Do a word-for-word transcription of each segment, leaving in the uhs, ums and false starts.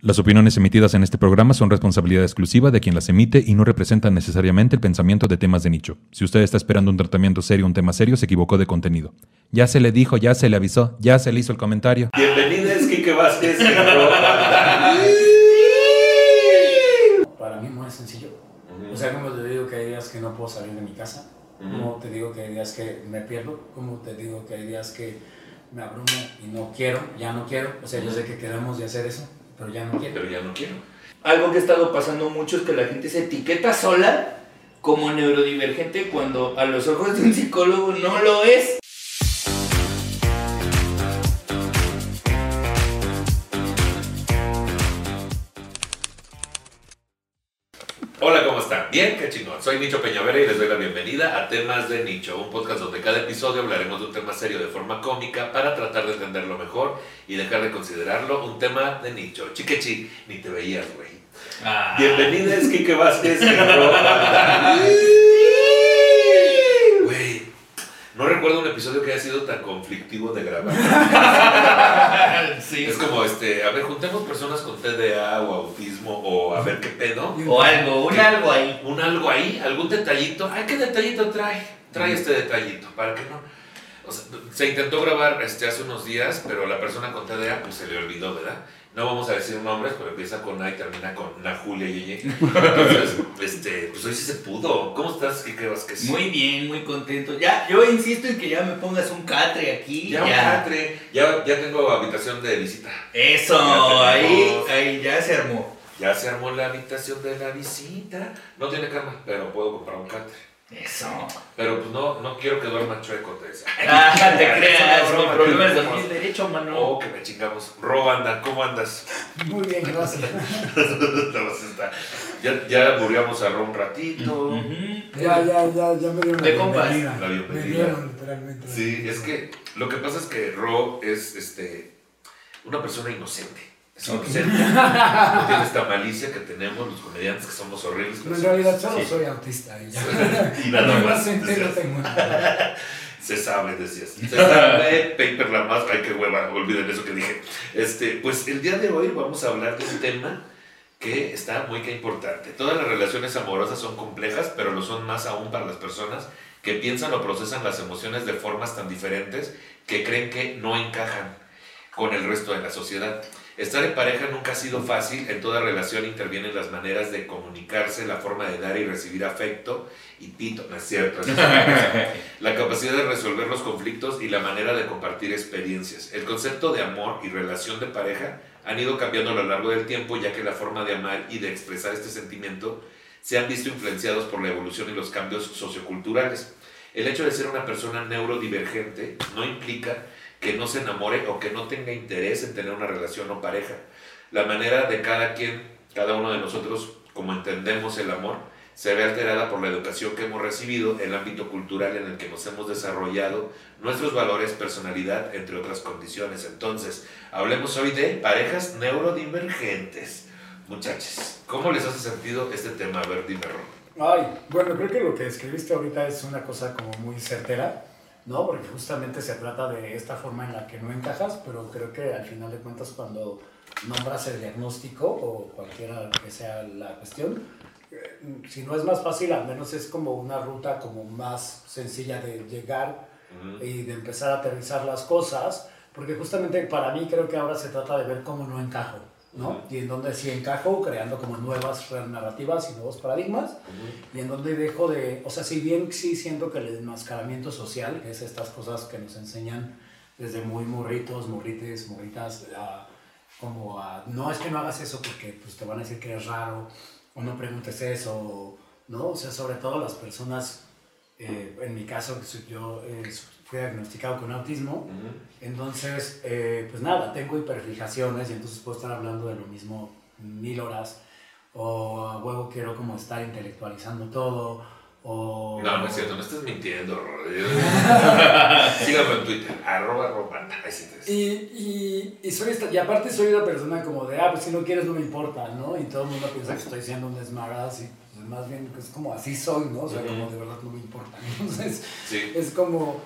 Las opiniones emitidas en este programa son responsabilidad exclusiva de quien las emite y no representan necesariamente el pensamiento de Temas de Nicho. Si usted está esperando un tratamiento serio, un tema serio, se equivocó de contenido. Ya se le dijo, ya se le avisó, ya se le hizo el comentario. Bienvenidos, Kike Vázquez. Para mí es muy sencillo. O sea, como te digo que hay días que no puedo salir de mi casa, como te digo que hay días que me pierdo, como te digo que hay días que me abrumo y no quiero, ya no quiero. O sea, yo sé que quedamos de hacer eso. Pero ya no quiero. Pero ya no quiero. Algo que ha estado pasando mucho es que la gente se etiqueta sola como neurodivergente cuando a los ojos de un psicólogo no lo es. Hola, ¿cómo están? Bien, qué chingón. Soy Nicho Peñavera y les doy la bienvenida a Temas de Nicho, un podcast donde cada episodio hablaremos de un tema serio de forma cómica para tratar de entenderlo mejor y dejar de considerarlo un tema de nicho. Chiquechi, ni te veías, güey. Ah. Bienvenidas, Kike Vázquez. Güey, no recuerdo un episodio que haya sido tan conflictivo de grabar. Sí. Es como, este, a ver, juntemos personas con T D A o autismo o a ver qué pedo. O algo, un ¿Qué? algo ahí. Un algo ahí, algún detallito. Ay, ¿qué detallito trae? Trae este detallito, para que no... O sea, se intentó grabar este, hace unos días, pero la persona con T D A pues se le olvidó, ¿verdad? No vamos a decir nombres, pero empieza con A y termina con la Julia y ella. Entonces, este, pues hoy sí se pudo. ¿Cómo estás? ¿Qué crees que sí? Muy bien, muy contento. Ya, yo insisto en que ya me pongas un catre aquí. Ya, ya. un catre. Ya, ya tengo habitación de visita. Eso, ahí, ahí ya se armó. Ya se armó la habitación de la visita. No tiene cama, pero puedo comprar un catre. Eso. Pero pues no, no quiero que duerma chueco, te decía. Ah, te creas, mi problema es dormir de derecho, mano. Oh, que me chingamos. Ro Banda, ¿cómo andas? Muy bien, gracias. ya, ya burlamos a Ro un ratito. Mm-hmm. Ya, ya, ya, ya me dieron la bienvenida. La bienvenida. Me dieron literalmente. Sí, es que lo que pasa es que Ro es este una persona inocente. Es inocente, no tiene esta malicia que tenemos los comediantes que somos horribles. Pero en realidad yo no sí. soy autista. Y, y nada más. Se sabe, decías. Se sabe, paper la más. Ay, qué hueva, olviden eso que dije. Este, pues el día de hoy vamos a hablar de un tema que está muy que importante. Todas las relaciones amorosas son complejas, pero lo son más aún para las personas que piensan o procesan las emociones de formas tan diferentes que creen que no encajan con el resto de la sociedad. Estar en pareja nunca ha sido fácil, en toda relación intervienen las maneras de comunicarse, la forma de dar y recibir afecto y pito, no es cierto, no es cierto. La capacidad de resolver los conflictos y la manera de compartir experiencias. El concepto de amor y relación de pareja han ido cambiando a lo largo del tiempo, ya que la forma de amar y de expresar este sentimiento se han visto influenciados por la evolución y los cambios socioculturales. El hecho de ser una persona neurodivergente no implica que no se enamore o que no tenga interés en tener una relación o pareja. La manera de cada quien, cada uno de nosotros, como entendemos el amor, se ve alterada por la educación que hemos recibido, el ámbito cultural en el que nos hemos desarrollado, nuestros valores, personalidad, entre otras condiciones. Entonces, hablemos hoy de parejas neurodivergentes. Muchachos, ¿cómo les hace sentido este tema? A ver, dime, Ron. Ay, bueno, creo que lo que escribiste ahorita es una cosa como muy certera, ¿no? Porque justamente se trata de esta forma en la que no encajas, pero creo que al final de cuentas cuando nombras el diagnóstico o cualquiera que sea la cuestión, si no es más fácil, al menos es como una ruta como más sencilla de llegar uh-huh. y de empezar a aterrizar las cosas, porque justamente para mí creo que ahora se trata de ver cómo no encajo, ¿no? Uh-huh. Y en donde sí encajo, creando como nuevas narrativas y nuevos paradigmas, uh-huh. y en donde dejo de, o sea, si bien sí siento que el enmascaramiento social, que es estas cosas que nos enseñan desde muy morritos, morrites, morritas, a, como a, no es que no hagas eso porque pues, te van a decir que eres raro, o no preguntes eso, ¿no? O sea, sobre todo las personas, eh, en mi caso, yo... Eh, fui diagnosticado con autismo, uh-huh. entonces, eh, pues nada, tengo hiperfijaciones y entonces puedo estar hablando de lo mismo mil horas, o a huevo quiero como estar intelectualizando todo, o... No, no es cierto, no estás mintiendo, síganme en Twitter, arroba romana, ahí sí te y, y, y, soy esta, y aparte soy una persona como de, ah, pues si no quieres no me importa, ¿no? Y todo el mundo piensa que estoy siendo un desmagrado así. Pues más bien es como así soy, ¿no? O sea, uh-huh. como de verdad no me importa, entonces sí. es como...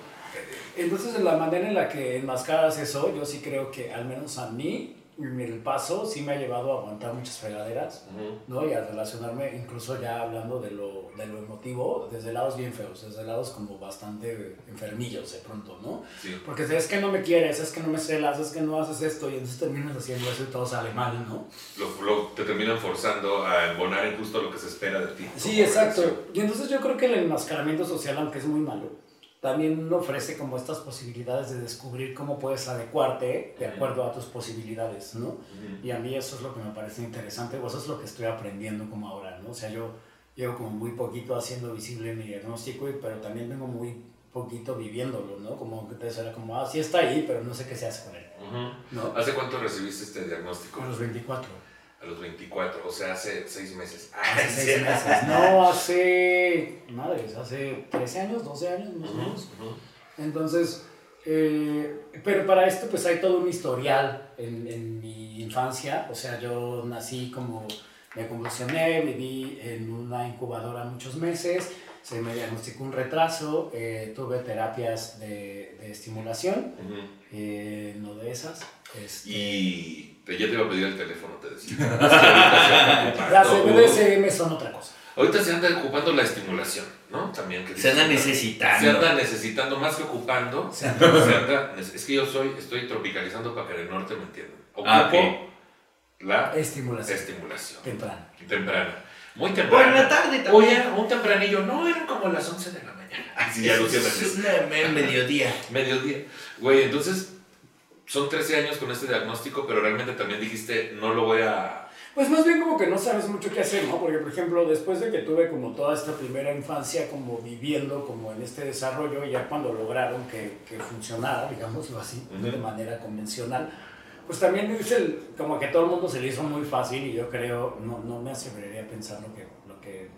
Entonces, la manera en la que enmascaras eso, yo sí creo que, al menos a mí, el paso sí me ha llevado a aguantar muchas fregaderas, uh-huh. ¿no? Y a relacionarme, incluso ya hablando de lo, de lo emotivo, desde lados bien feos, desde lados como bastante enfermillos de pronto, ¿no? Sí. Porque es que no me quieres, es que no me celas, es que no haces esto, y entonces terminas haciendo eso y todo sale mal, ¿no? Lo, lo, te terminan forzando a embonar en justo lo que se espera de ti. Sí, exacto. Relación. Y entonces yo creo que el enmascaramiento social, aunque es muy malo, también ofrece como estas posibilidades de descubrir cómo puedes adecuarte de acuerdo a tus posibilidades, ¿no? Uh-huh. Y a mí eso es lo que me parece interesante, o eso es lo que estoy aprendiendo como ahora, ¿no? O sea, yo llevo como muy poquito haciendo visible mi diagnóstico, pero también tengo muy poquito viviéndolo, ¿no? Como que te suena como, ah, sí está ahí, pero no sé qué se hace con él, uh-huh. ¿no? ¿Hace cuánto recibiste este diagnóstico? A los veinticuatro. A los veinticuatro, o sea, hace seis meses. Ah, hace seis sí. meses. No, hace... Madres, hace trece años, doce años, más o menos. Uh-huh. Entonces, eh, pero para esto pues hay todo un historial en, en mi infancia. O sea, yo nací como... Me convulsioné, viví en una incubadora muchos meses. Se me diagnosticó un retraso. Eh, tuve terapias de, de estimulación. Uh-huh. eh, no de esas. Este, y... Pero ya te iba a pedir el teléfono, te decía. La C B D C M son otra cosa. Ahorita se anda ocupando la estimulación, ¿no? También que se anda necesitando. Se anda necesitando más que ocupando. Se anda. Se anda, es que yo soy, estoy tropicalizando para que el norte me entienda. Ocupo ah, okay. la estimulación. estimulación. Temprana. Temprana. Muy temprana. Por la tarde también. Oye, un tempranillo. No, eran como las once de la mañana. Así ya lo tienes. Mediodía. Mediodía. Güey, entonces... Son trece años con este diagnóstico, pero realmente también dijiste, no lo voy a... Pues más bien como que no sabes mucho qué hacer, ¿no? Porque, por ejemplo, después de que tuve como toda esta primera infancia como viviendo como en este desarrollo, ya cuando lograron que, que funcionara, digámoslo así, uh-huh. de manera convencional, pues también es el, como que todo el mundo se le hizo muy fácil y yo creo, no, no me aseguraría pensar lo que, lo que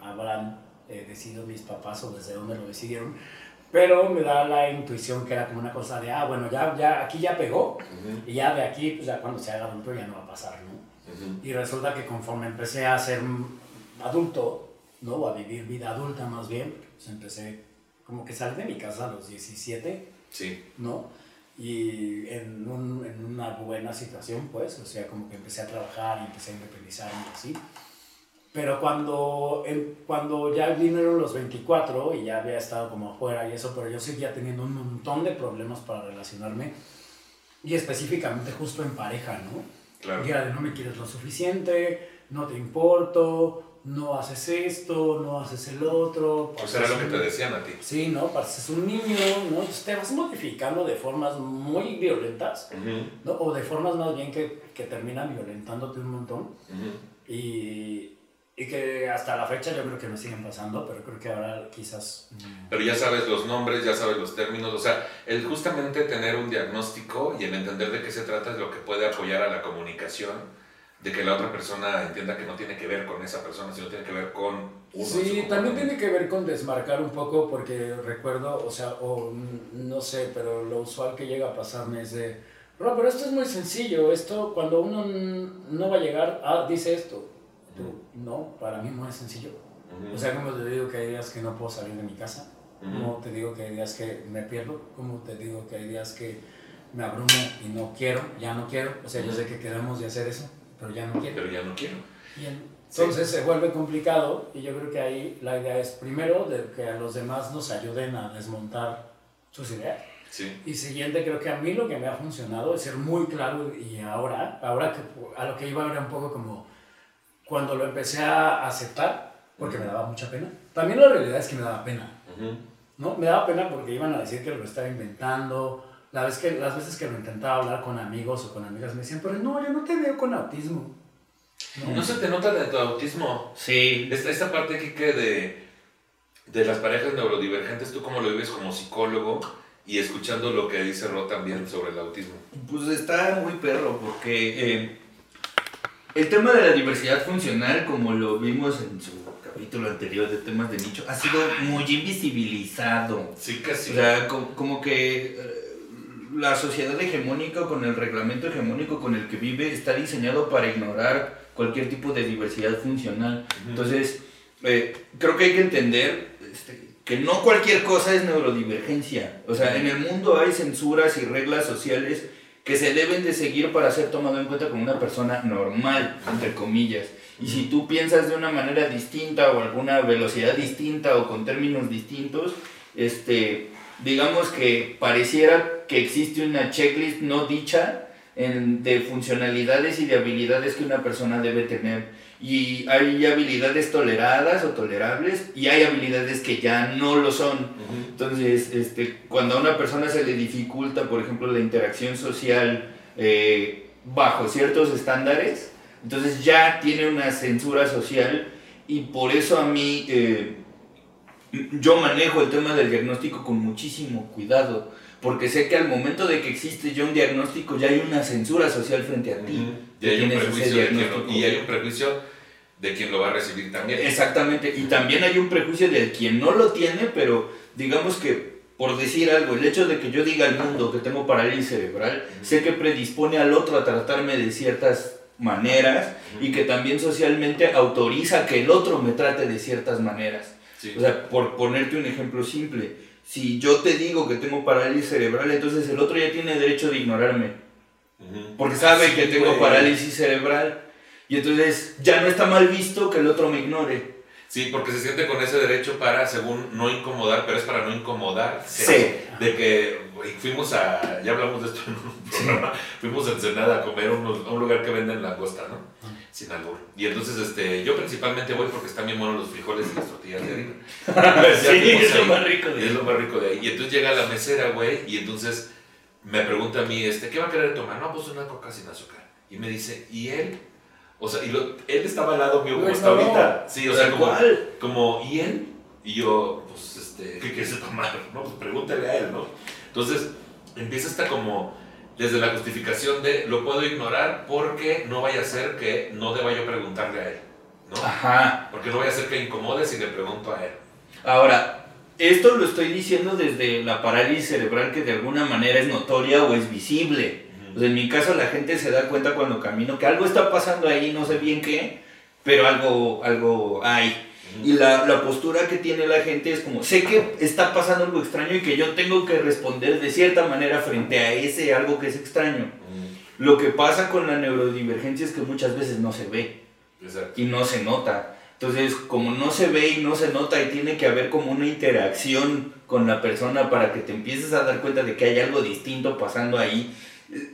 habrán eh, decidido mis papás o desde dónde lo decidieron, pero me da la intuición que era como una cosa de, ah, bueno, ya, ya aquí ya pegó, uh-huh. y ya de aquí, pues ya cuando sea adulto ya no va a pasar, ¿no? Uh-huh. Y resulta que conforme empecé a ser adulto, ¿no? O a vivir vida adulta más bien, pues empecé, como que salí de mi casa a los diecisiete, sí. ¿no? Y en, un, en una buena situación, pues, o sea, como que empecé a trabajar y empecé a independizarme y así. Pero cuando, cuando ya vinieron los veinticuatro y ya había estado como afuera y eso, pero yo seguía teniendo un montón de problemas para relacionarme y específicamente justo en pareja, ¿no? Claro. Y era de no me quieres lo suficiente, no te importo, no haces esto, no haces el otro. O sea, era lo que te decían a ti. Sí, ¿no? Pareces un niño, ¿no? Entonces te vas modificando de formas muy violentas, uh-huh. ¿no? O de formas más bien que, que terminan violentándote un montón. Uh-huh. Y... Y que hasta la fecha yo creo que me siguen pasando, pero creo que ahora quizás... Pero ya sabes los nombres, ya sabes los términos, o sea, el justamente tener un diagnóstico y el entender de qué se trata es lo que puede apoyar a la comunicación, de que la otra persona entienda que no tiene que ver con esa persona, sino tiene que ver con uno. Sí, también tiene que ver con desmarcar un poco, porque recuerdo, o sea, o no sé, pero lo usual que llega a pasarme es de, no, pero esto es muy sencillo, esto cuando uno no va a llegar, ah, dice esto. No, para mí no es sencillo. Uh-huh. O sea, como te digo que hay días que no puedo salir de mi casa, uh-huh. como te digo que hay días que me pierdo, como te digo que hay días que me abrumo y no quiero, ya no quiero. O sea, uh-huh. yo sé que quedamos de hacer eso, pero ya no quiero. Pero ya no quiero. Bien. Entonces sí. se vuelve complicado y yo creo que ahí la idea es primero de que a los demás nos ayuden a desmontar sus ideas. Sí. Y siguiente, creo que a mí lo que me ha funcionado es ser muy claro y ahora, ahora que, a lo que iba era un poco como... Cuando lo empecé a aceptar, porque uh-huh. me daba mucha pena. También la realidad es que me daba pena. Uh-huh. ¿no? Me daba pena porque iban a decir que lo estaba inventando. La vez que, las veces que lo intentaba hablar con amigos o con amigas me decían, pero no, yo no te veo con autismo. No, ¿No se te nota de tu autismo? Sí. Esta, esta parte, Kike, de, de las parejas neurodivergentes, ¿tú cómo lo vives como psicólogo? Y escuchando lo que dice Ro también sobre el autismo. Pues está muy perro porque... Eh, El tema de la diversidad funcional, como lo vimos en su capítulo anterior de Temas de Nicho, ha sido muy invisibilizado. Sí, casi. O sea, como, como que la sociedad hegemónica, con el reglamento hegemónico con el que vive, está diseñado para ignorar cualquier tipo de diversidad funcional. Uh-huh. Entonces, eh, creo que hay que entender este, que no cualquier cosa es neurodivergencia. O sea, uh-huh. en el mundo hay censuras y reglas sociales que se deben de seguir para ser tomado en cuenta como una persona normal, entre comillas. Y si tú piensas de una manera distinta o alguna velocidad distinta o con términos distintos, este, digamos que pareciera que existe una checklist no dicha en, de funcionalidades y de habilidades que una persona debe tener. Y hay habilidades toleradas o tolerables y hay habilidades que ya no lo son. Uh-huh. Entonces, este, cuando a una persona se le dificulta, por ejemplo, la interacción social eh, bajo ciertos estándares, entonces ya tiene una censura social, y por eso a mí, eh, yo manejo el tema del diagnóstico con muchísimo cuidado, porque sé que al momento de que existe ya un diagnóstico, ya hay una censura social frente a ti. Uh-huh. Y, hay un prejuicio de quien lo, y hay un prejuicio de quien lo va a recibir también. Exactamente, y también hay un prejuicio de quien no lo tiene, pero digamos que, por decir algo, el hecho de que yo diga al mundo que tengo parálisis cerebral, uh-huh, sé que predispone al otro a tratarme de ciertas maneras, uh-huh, y que también socialmente autoriza que el otro me trate de ciertas maneras. Sí. O sea, por ponerte un ejemplo simple, si yo te digo que tengo parálisis cerebral, entonces el otro ya tiene derecho de ignorarme, uh-huh, porque sabe sí, que tengo güey. parálisis cerebral, y entonces ya no está mal visto que el otro me ignore. Sí, porque se siente con ese derecho para, según, no incomodar, pero es para no incomodar. Sí. De que güey, fuimos a, ya hablamos de esto en un programa, sí. fuimos a Ensenada a comer a un, un lugar que venden langosta, ¿no? Uh-huh. Sin albur. Y entonces, este, yo principalmente voy porque están bien buenos los frijoles y las tortillas de harina. sí, sí es ahí, lo más rico de ahí. Es lo más rico de ahí. Y entonces llega la mesera, güey, y entonces me pregunta a mí, este, ¿qué va a querer tomar? No, pues una coca sin azúcar. Y me dice, ¿y él? O sea, y lo, él estaba al lado mío como no, está no, ahorita. Sí, o sea, como, como, ¿y él? Y yo, pues, este, ¿qué quieres tomar? No, pues pregúntale a él, ¿no? Entonces, empieza hasta como, desde la justificación de, lo puedo ignorar porque no vaya a ser que no deba yo preguntarle a él, ¿no? Ajá. Porque no vaya a ser que incomode si le pregunto a él. Ahora, esto lo estoy diciendo desde la parálisis cerebral que de alguna manera es notoria o es visible. Pues en mi caso la gente se da cuenta cuando camino que algo está pasando ahí, no sé bien qué, pero algo, algo hay. Y la, la postura que tiene la gente es como, sé que está pasando algo extraño y que yo tengo que responder de cierta manera frente a ese algo que es extraño. Lo que pasa con la neurodivergencia es que muchas veces no se ve. Exacto. Y no se nota. Entonces, como no se ve y no se nota y tiene que haber como una interacción con la persona para que te empieces a dar cuenta de que hay algo distinto pasando ahí.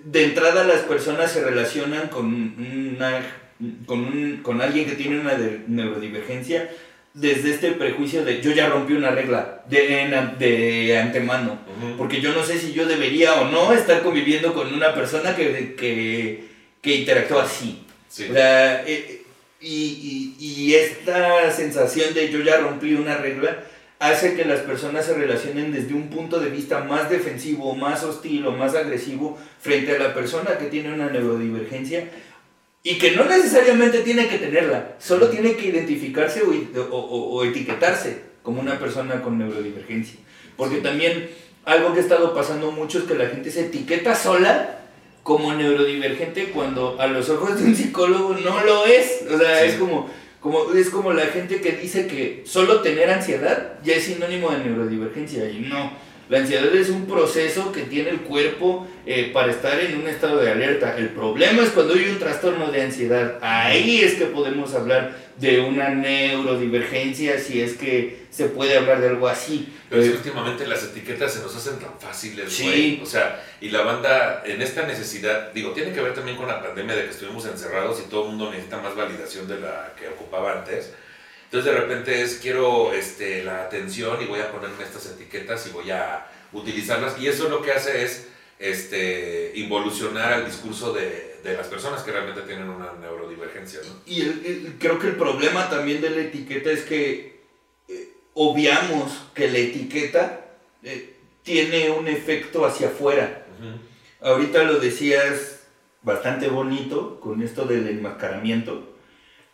De entrada las personas se relacionan con una, con, un, con alguien que tiene una de, neurodivergencia desde este prejuicio de yo ya rompí una regla de, de antemano, uh-huh, porque yo no sé si yo debería o no estar conviviendo con una persona que, que, que interactúa así. Sí. O sea, eh, y, y, y esta sensación de yo ya rompí una regla hace que las personas se relacionen desde un punto de vista más defensivo, más hostil o más agresivo frente a la persona que tiene una neurodivergencia y que no necesariamente tiene que tenerla, solo tiene que identificarse o, o, o, o etiquetarse como una persona con neurodivergencia. Porque también algo que ha estado pasando mucho es que la gente se etiqueta sola como neurodivergente cuando a los ojos de un psicólogo no lo es. O sea, sí. es como... Como, es como la gente que dice que solo tener ansiedad ya es sinónimo de neurodivergencia, y no. La ansiedad es un proceso que tiene el cuerpo eh, para estar en un estado de alerta. El problema es cuando hay un trastorno de ansiedad. Ahí es que podemos hablar de una neurodivergencia, si es que se puede hablar de algo así. Pero es que últimamente las etiquetas se nos hacen tan fáciles, sí. güey. O sea, y la banda en esta necesidad, digo, tiene que ver también con la pandemia de que estuvimos encerrados y todo el mundo necesita más validación de la que ocupaba antes. Entonces de repente es quiero este, la atención y voy a ponerme estas etiquetas y voy a utilizarlas. Y eso lo que hace es este, involucionar al discurso de, de las personas que realmente tienen una neurodivergencia, ¿no? Y el, el, creo que el problema también de la etiqueta es que eh, obviamos que la etiqueta eh, tiene un efecto hacia afuera. Uh-huh. Ahorita lo decías bastante bonito con esto del enmascaramiento.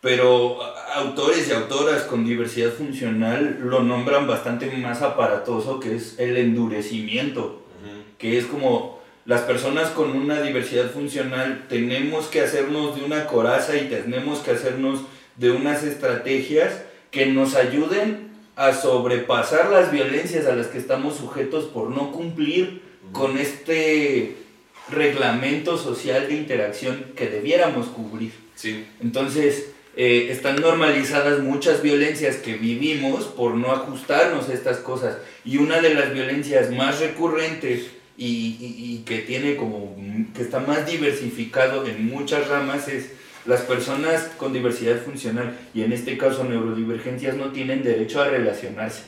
Pero autores y autoras con diversidad funcional lo nombran bastante más aparatoso, que es el endurecimiento, uh-huh, que es como las personas con una diversidad funcional tenemos que hacernos de una coraza y tenemos que hacernos de unas estrategias que nos ayuden a sobrepasar las violencias a las que estamos sujetos por no cumplir, uh-huh, con este reglamento social de interacción que debiéramos cubrir. Sí. Entonces, eh, están normalizadas muchas violencias que vivimos por no ajustarnos a estas cosas. Y una de las violencias más recurrentes y, y, y que tiene como que está más diversificado en muchas ramas es las personas con diversidad funcional, y en este caso neurodivergencias, no tienen derecho a relacionarse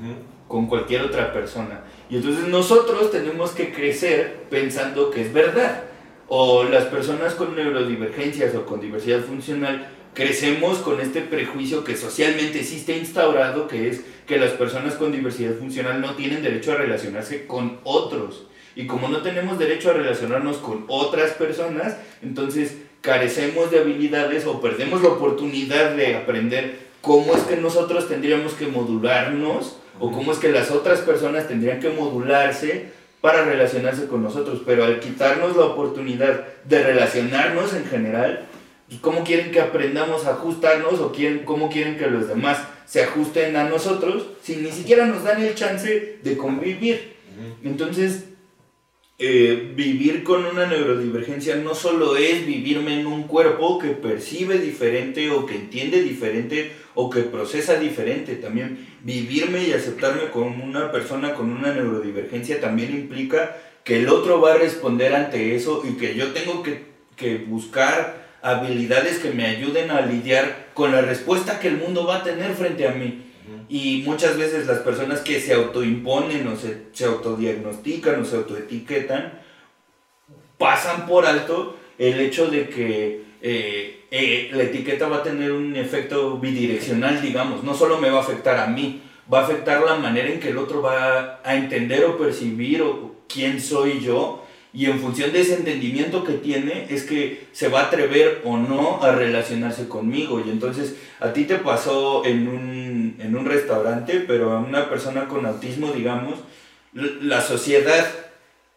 uh-huh. con cualquier otra persona. Y entonces nosotros tenemos que crecer pensando que es verdad. O las personas con neurodivergencias o con diversidad funcional crecemos con este prejuicio que socialmente existe instaurado, que es que las personas con diversidad funcional no tienen derecho a relacionarse con otros. Y como no tenemos derecho a relacionarnos con otras personas, entonces carecemos de habilidades o perdemos la oportunidad de aprender cómo es que nosotros tendríamos que modularnos o cómo es que las otras personas tendrían que modularse para relacionarse con nosotros. Pero al quitarnos la oportunidad de relacionarnos en general, ¿cómo quieren que aprendamos a ajustarnos o quieren, cómo quieren que los demás se ajusten a nosotros si ni siquiera nos dan el chance de convivir? Entonces, Eh, vivir con una neurodivergencia no solo es vivirme en un cuerpo que percibe diferente o que entiende diferente o que procesa diferente, también vivirme y aceptarme como una persona con una neurodivergencia también implica que el otro va a responder ante eso y que yo tengo que, que buscar habilidades que me ayuden a lidiar con la respuesta que el mundo va a tener frente a mí. Y muchas veces las personas que se autoimponen o se, se autodiagnostican o se autoetiquetan pasan por alto el hecho de que eh, eh, la etiqueta va a tener un efecto bidireccional, digamos. No solo me va a afectar a mí, va a afectar la manera en que el otro va a entender o percibir o quién soy yo. Y en función de ese entendimiento que tiene es que se va a atrever o no a relacionarse conmigo. Y entonces a ti te pasó en un, en un restaurante, pero a una persona con autismo, digamos, la sociedad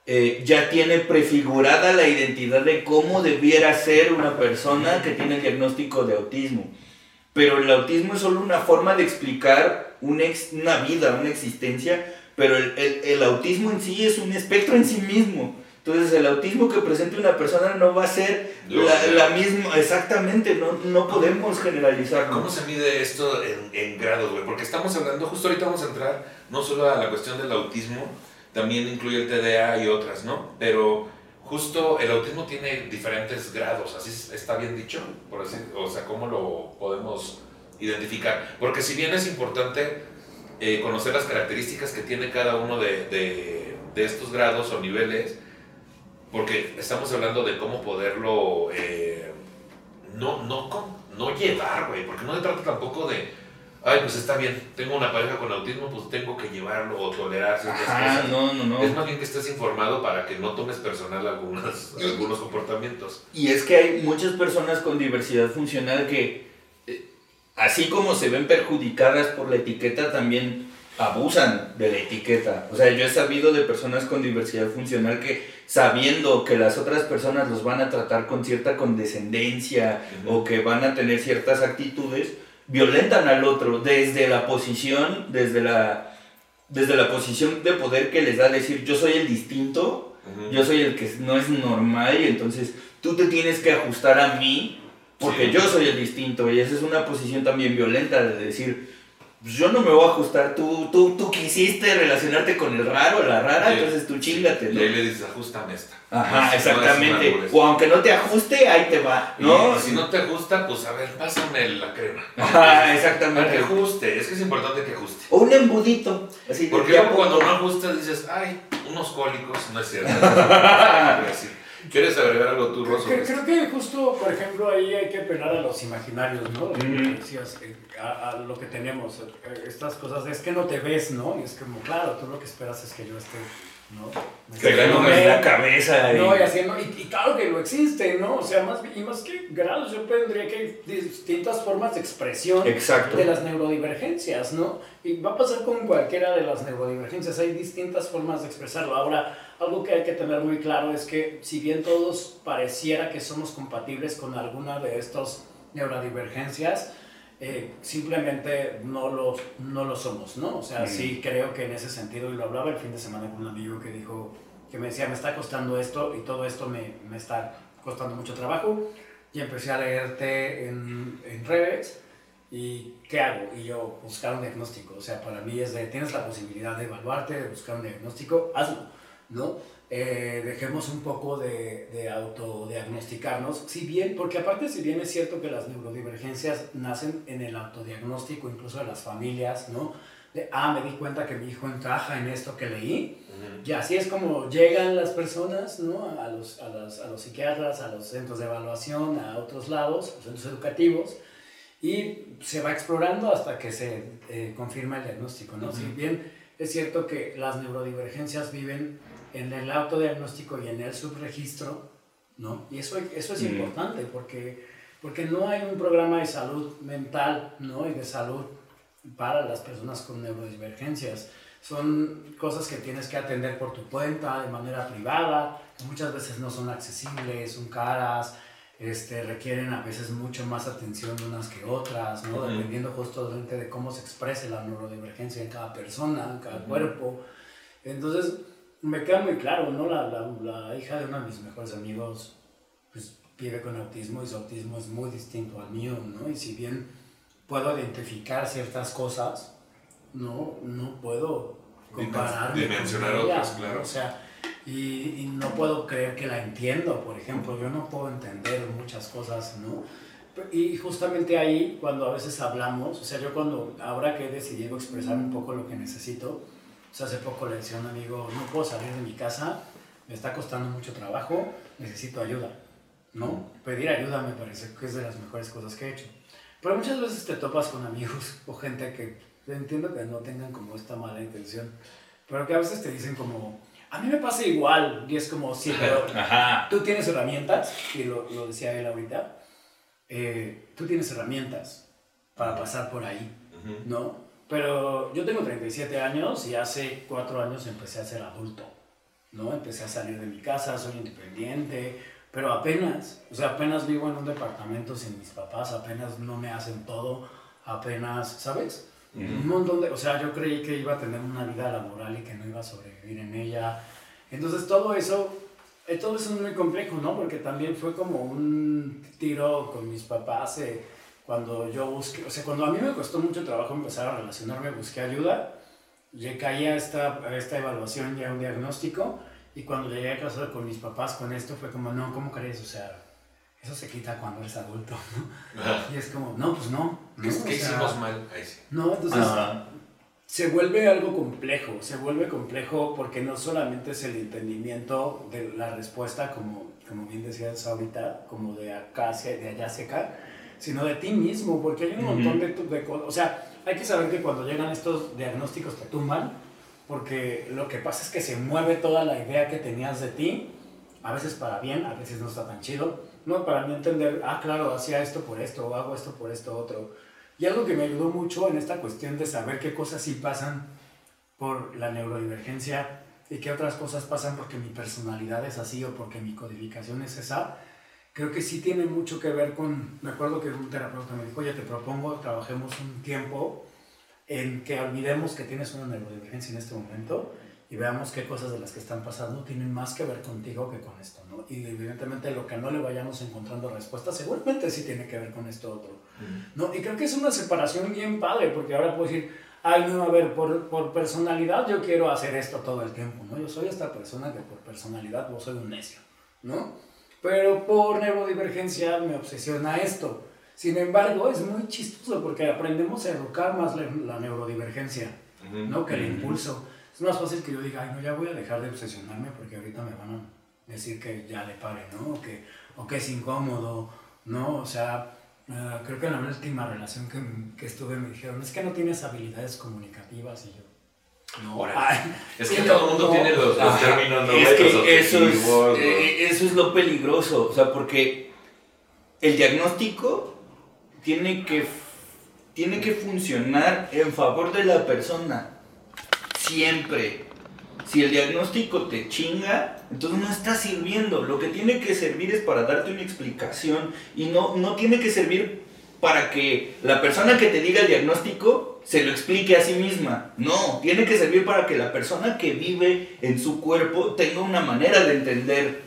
eh, ya tiene prefigurada la identidad de cómo debiera ser una persona que tiene el diagnóstico de autismo. Pero el autismo es solo una forma de explicar una, ex, una vida, una existencia, pero el, el, el autismo en sí es un espectro en sí mismo. Entonces el autismo que presente una persona no va a ser la, la misma, exactamente, no, no podemos generalizar. ¿Cómo se mide esto en, en grados, güey? Porque estamos hablando, justo ahorita vamos a entrar no solo a la cuestión del autismo, también incluye el T D A y otras, ¿no? Pero justo el autismo tiene diferentes grados, así está bien dicho, por así, o sea, ¿cómo lo podemos identificar? Porque si bien es importante eh, conocer las características que tiene cada uno de, de, de estos grados o niveles, porque estamos hablando de cómo poderlo eh, no, no, no llevar, güey. Porque no se trata tampoco de, ay, pues está bien, tengo una pareja con autismo, pues tengo que llevarlo o tolerar ciertas cosas. No, no, no. Es más bien que estés informado para que no tomes personal algunas, algunos comportamientos. Y es que hay muchas personas con diversidad funcional que, eh, así como se ven perjudicadas por la etiqueta, también abusan de la etiqueta. O sea, yo he sabido de personas con diversidad funcional que, sabiendo que las otras personas los van a tratar con cierta condescendencia uh-huh. o que van a tener ciertas actitudes, violentan al otro desde la posición, desde la, desde la posición de poder que les da decir yo soy el distinto, uh-huh. yo soy el que no es normal y entonces tú te tienes que ajustar a mí porque sí. yo soy el distinto. Y esa es una posición también violenta de decir, yo no me voy a ajustar, tú, tú, tú quisiste relacionarte con el raro, la rara, sí, entonces tú chíngate, ¿no? Y ahí le dices, ajustame esta. Ajá, no, exactamente. No o aunque no te ajuste, ahí te va, ¿no? Y, y si no te ajusta, pues a ver, pásame la crema. Ajá, exactamente. Que ajuste, es que es importante que ajuste. O un embudito. Así porque luego cuando no ajustas dices, ay, unos cólicos, no es cierto. ¿Quieres agregar algo tú, Rosso? Creo, creo que justo, por ejemplo, ahí hay que apelar a los imaginarios, ¿no? Mm-hmm. Decías, a, a lo que tenemos, estas cosas, es que no te ves, ¿no? Y es como, claro, tú lo que esperas es que yo esté, ¿no? Que ganándome la cabeza. Y... No, y así, ¿no? Y, y claro que no existe, ¿no? O sea, más, y más que grados, yo tendría que hay distintas formas de expresión. Exacto. De las neurodivergencias, ¿no? Y va a pasar con cualquiera de las neurodivergencias, hay distintas formas de expresarlo. Ahora, algo que hay que tener muy claro es que si bien todos pareciera que somos compatibles con alguna de estas neurodivergencias, eh, simplemente no lo, no lo somos, ¿no? O sea, mm. sí creo que en ese sentido, y lo hablaba el fin de semana con un amigo que dijo, que me decía, me está costando esto y todo esto me, me está costando mucho trabajo. Y empecé a leerte en, en redes y ¿qué hago? Y yo, buscar un diagnóstico. O sea, para mí es de, tienes la posibilidad de evaluarte, de buscar un diagnóstico, hazlo, ¿no? Eh, dejemos un poco de, de autodiagnosticarnos, si bien, porque aparte si bien es cierto que las neurodivergencias nacen en el autodiagnóstico, incluso de las familias, ¿no? De, ah, me di cuenta que mi hijo encaja en esto que leí, uh-huh. Y así es como llegan las personas, ¿no? A los, a los, a los psiquiatras, a los centros de evaluación, a otros lados, los centros educativos, y se va explorando hasta que se eh, confirma el diagnóstico, ¿no? Uh-huh. Si bien es cierto que las neurodivergencias viven en el autodiagnóstico y en el subregistro, ¿no? Y eso, eso es uh-huh. importante, porque, porque no hay un programa de salud mental, ¿no? Y de salud para las personas con neurodivergencias. Son cosas que tienes que atender por tu cuenta, de manera privada, muchas veces no son accesibles, son caras, este, requieren a veces mucho más atención unas que otras, ¿no? Uh-huh. Dependiendo justamente de cómo se exprese la neurodivergencia en cada persona, en cada uh-huh. cuerpo. Entonces, me queda muy claro, ¿no? La, la, la hija de uno de mis mejores amigos, pues, vive con autismo y su autismo es muy distinto al mío, ¿no? Y si bien puedo identificar ciertas cosas, no, no puedo compararme dimensionar con ella, otras, claro. O sea, y, y no puedo creer que la entiendo, por ejemplo, yo no puedo entender muchas cosas, ¿no? Y justamente ahí, cuando a veces hablamos, o sea, yo cuando, ahora que he decidido expresar un poco lo que necesito, o sea, hace poco le decía a un amigo, no puedo salir de mi casa, me está costando mucho trabajo, necesito ayuda, ¿no? Pedir ayuda me parece que es de las mejores cosas que he hecho. Pero muchas veces te topas con amigos o gente que, entiendo que no tengan como esta mala intención, pero que a veces te dicen como, a mí me pasa igual, y es como, sí, pero tú tienes herramientas, y lo, lo decía él ahorita, eh, tú tienes herramientas para pasar por ahí, uh-huh. ¿no? Pero yo tengo treinta y siete años y hace cuatro años empecé a ser adulto, ¿no? Empecé a salir de mi casa, soy independiente. Pero apenas, o sea, apenas vivo en un departamento sin mis papás, apenas no me hacen todo, apenas, ¿sabes? Uh-huh. Un montón de, o sea, yo creí que iba a tener una vida laboral y que no iba a sobrevivir en ella. Entonces todo eso, todo eso es muy complejo, ¿no? Porque también fue como un tiro con mis papás eh, cuando yo busqué, o sea, cuando a mí me costó mucho trabajo empezar a relacionarme, busqué ayuda, llegué caí a esta, a esta evaluación y a un diagnóstico. Y cuando llegué a casa con mis papás con esto, fue como, no, ¿cómo crees? O sea, eso se quita cuando eres adulto, ¿no? Ajá. Y es como, no, pues no. ¿Qué, ¿no? ¿qué hicimos sea, mal? Ahí sí. No, entonces Ajá. se vuelve algo complejo, se vuelve complejo porque no solamente es el entendimiento de la respuesta, como, como bien decías ahorita, como de acá hacia, de allá hacia acá, sino de ti mismo, porque hay un uh-huh. montón de, de cosas. O sea, hay que saber que cuando llegan estos diagnósticos te tumban, porque lo que pasa es que se mueve toda la idea que tenías de ti, a veces para bien, a veces no está tan chido, no, para mí entender, ah, claro, hacía esto por esto, o hago esto por esto otro. Y algo que me ayudó mucho en esta cuestión de saber qué cosas sí pasan por la neurodivergencia y qué otras cosas pasan porque mi personalidad es así o porque mi codificación es esa, creo que sí tiene mucho que ver con, me acuerdo que un terapeuta me dijo, oye, te propongo, trabajemos un tiempo en que olvidemos que tienes una neurodivergencia en este momento y veamos qué cosas de las que están pasando tienen más que ver contigo que con esto, ¿no? Y evidentemente lo que no le vayamos encontrando respuesta seguramente sí tiene que ver con esto otro, ¿no? Y creo que es una separación bien padre, porque ahora puedo decir, ay, no, a ver, por, por personalidad yo quiero hacer esto todo el tiempo, ¿no? Yo soy esta persona que por personalidad vos soy un necio, ¿no? Pero por neurodivergencia me obsesiona esto. Sin embargo, es muy chistoso porque aprendemos a educar más la, la neurodivergencia, uh-huh. ¿no? Que el impulso. Es más fácil que yo diga, ay, no, ya voy a dejar de obsesionarme porque ahorita me van a decir que ya le pare, ¿no? O que, o que es incómodo, ¿no? O sea, uh, creo que en la última relación que, que estuve me dijeron, es que no tienes habilidades comunicativas, y yo, no, ay, es que todo el mundo no, tiene los, los términos no es que eso es, ¿no? Eso es lo peligroso, o sea, porque el diagnóstico Tiene que, tiene que funcionar en favor de la persona, siempre. Si el diagnóstico te chinga, entonces no está sirviendo. Lo que tiene que servir es para darte una explicación y no, no tiene que servir para que la persona que te diga el diagnóstico se lo explique a sí misma. No, tiene que servir para que la persona que vive en su cuerpo tenga una manera de entender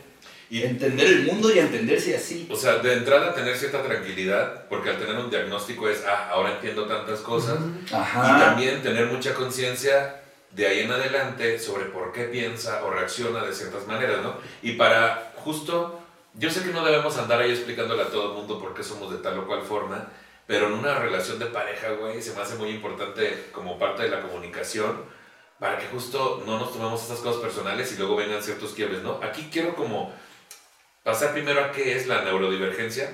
y entender el mundo y entenderse así. O sea, de entrada tener cierta tranquilidad, porque al tener un diagnóstico es, ah, ahora entiendo tantas cosas. Ajá. Y también tener mucha conciencia de ahí en adelante sobre por qué piensa o reacciona de ciertas maneras, ¿no? Y para justo... Yo sé que no debemos andar ahí explicándole a todo el mundo por qué somos de tal o cual forma, pero en una relación de pareja, güey, se me hace muy importante como parte de la comunicación para que justo no nos tomemos estas cosas personales y luego vengan ciertos quiebres, ¿no? Aquí quiero como pasar primero a qué es la neurodivergencia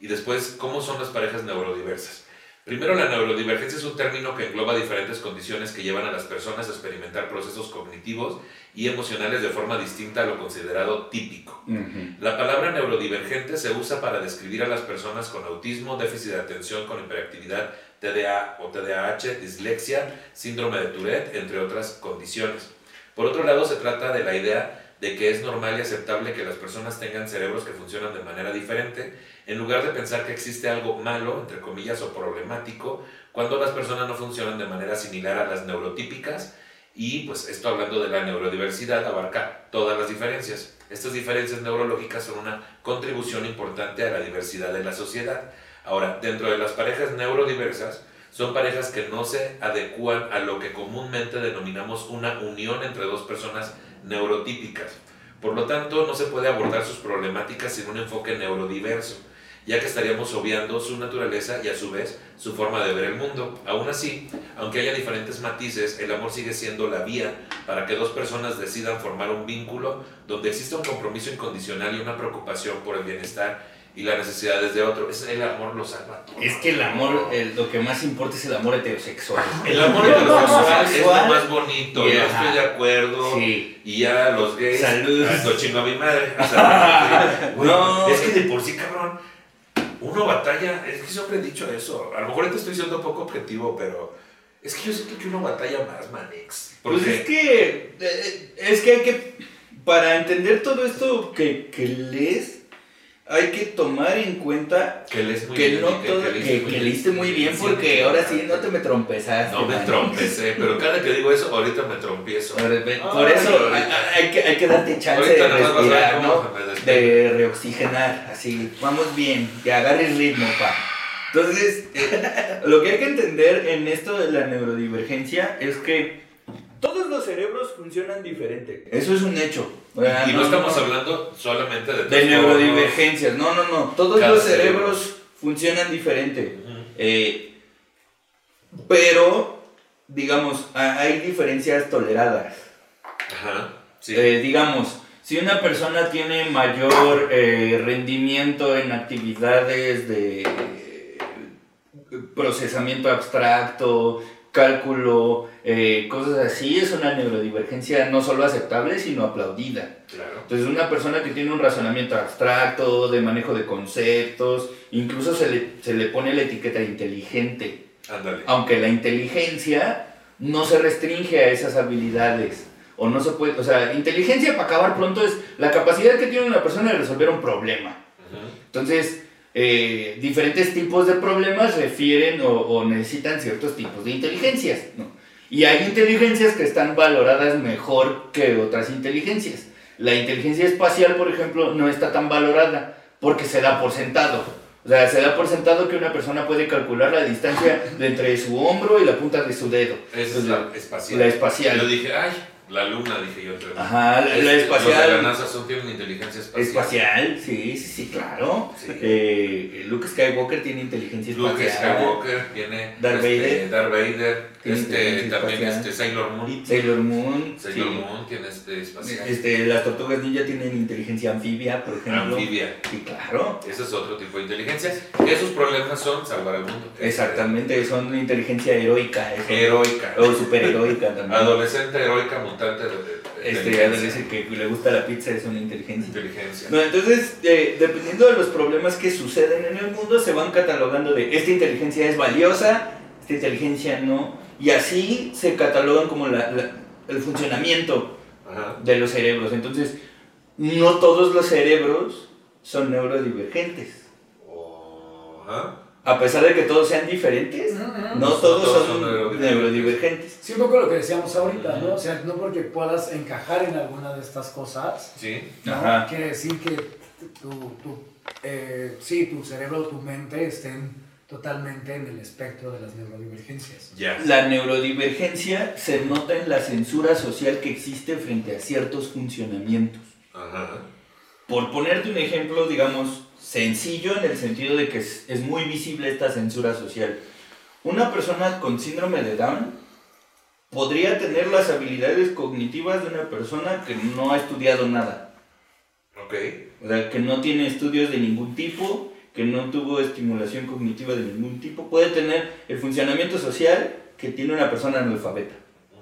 y después cómo son las parejas neurodiversas. Primero, la neurodivergencia es un término que engloba diferentes condiciones que llevan a las personas a experimentar procesos cognitivos y emocionales de forma distinta a lo considerado típico. Uh-huh. La palabra neurodivergente se usa para describir a las personas con autismo, déficit de atención con hiperactividad, T D A o T D A H, dislexia, síndrome de Tourette, entre otras condiciones. Por otro lado, se trata de la idea de que es normal y aceptable que las personas tengan cerebros que funcionan de manera diferente, en lugar de pensar que existe algo malo, entre comillas, o problemático, cuando las personas no funcionan de manera similar a las neurotípicas. Y pues esto, hablando de la neurodiversidad, abarca todas las diferencias. Estas diferencias neurológicas son una contribución importante a la diversidad de la sociedad. Ahora, dentro de las parejas neurodiversas, son parejas que no se adecúan a lo que comúnmente denominamos una unión entre dos personas neurotípicas. Por lo tanto, no se puede abordar sus problemáticas sin un enfoque neurodiverso, ya que estaríamos obviando su naturaleza y a su vez su forma de ver el mundo. Aún así, aunque haya diferentes matices, el amor sigue siendo la vía para que dos personas decidan formar un vínculo donde exista un compromiso incondicional y una preocupación por el bienestar y las necesidades de otro. Es el amor lo salva todo. Es que el amor, el, lo que más importa es el amor heterosexual. El amor heterosexual es lo más bonito. Yeah. Yo estoy de acuerdo. Sí. Y ya los gays. Salud. Lo chingo a mi madre. O sea, no, es que de por sí, cabrón, uno batalla. Es que siempre he dicho eso. A lo mejor te estoy siendo poco objetivo, pero es que yo siento que uno batalla más, Manex. Pues es que, es que hay que, para entender todo esto que, que lees, hay que tomar en cuenta que leíste muy, que no que, que que muy bien, porque ahora sí no te me trompezaste. No me trompecé, pero cada que digo eso, ahorita me trompiezo. Por, oh, por eso hay, hay, que, hay que darte chance de respirar, ¿no? De reoxigenar, así, vamos bien, que agarres ritmo, pa. Entonces, lo que hay que entender en esto de la neurodivergencia es que todos los cerebros funcionan diferente. Eso es un hecho. Bueno, y no, no estamos no, hablando solamente de... De neurodivergencias. No, no, no. Todos los cerebros cerebro. funcionan diferente. Uh-huh. Eh, pero, digamos, hay diferencias toleradas. Ajá. Sí. Eh, digamos, si una persona tiene mayor eh, rendimiento en actividades de eh, procesamiento abstracto, cálculo, eh, cosas así, es una neurodivergencia no solo aceptable, sino aplaudida. Claro. Entonces, una persona que tiene un razonamiento abstracto, de manejo de conceptos, incluso se le, se le pone la etiqueta de inteligente. Ándale. Aunque la inteligencia no se restringe a esas habilidades. O no se puede, o sea, inteligencia, para acabar pronto, es la capacidad que tiene una persona de resolver un problema. Uh-huh. Entonces, Eh, diferentes tipos de problemas refieren o, o necesitan ciertos tipos de inteligencias, ¿no? Y hay inteligencias que están valoradas mejor que otras inteligencias. La inteligencia espacial, por ejemplo, no está tan valorada porque se da por sentado. O sea, se da por sentado que una persona puede calcular la distancia de entre su hombro y la punta de su dedo. Esa es la espacial. La espacial. Yo dije, ay, la luna, dije yo. Ajá, la, la espacial. Los de la NASA son, tienen inteligencia espacial. Espacial, sí, sí, sí, claro. Sí. Eh, Luke Skywalker tiene inteligencia espacial. Luke Skywalker tiene... Darth este, Vader. Darth Vader. Este, también este, Sailor Moon. Sailor Moon. Sailor sí. Moon tiene este espacial. Este, las tortugas ninja tienen inteligencia anfibia, por ejemplo. Anfibia. Sí, claro. Ese es otro tipo de inteligencia. Que sus problemas son salvar al mundo. Exactamente, son una inteligencia heroica. Eso. Heroica. O superheroica también. Adolescente heroica mundial. De, de este adolescente que le gusta la pizza es una inteligencia. inteligencia. No, entonces, eh, dependiendo de los problemas que suceden en el mundo, se van catalogando de esta inteligencia es valiosa, esta inteligencia no, y así se catalogan como la, la, el funcionamiento. Ajá. De los cerebros. Entonces, no todos los cerebros son neurodivergentes. Oh, ¿eh? a pesar de que todos sean diferentes, uh-huh. no todos, todos son, son neurodivergentes. Sí, un poco lo que decíamos ahorita, uh-huh. ¿no? O sea, no porque puedas encajar en alguna de estas cosas, sí. ¿no? Ajá. Quiere decir que tu, tu, eh, sí, tu cerebro, tu mente estén totalmente en el espectro de las neurodivergencias. Yeah. La neurodivergencia se nota en la censura social que existe frente a ciertos funcionamientos. Ajá. Por ponerte un ejemplo, digamos, sencillo en el sentido de que es, es muy visible esta censura social. Una persona con síndrome de Down podría tener las habilidades cognitivas de una persona que no ha estudiado nada. Ok. O sea, que no tiene estudios de ningún tipo, que no tuvo estimulación cognitiva de ningún tipo, puede tener el funcionamiento social que tiene una persona analfabeta.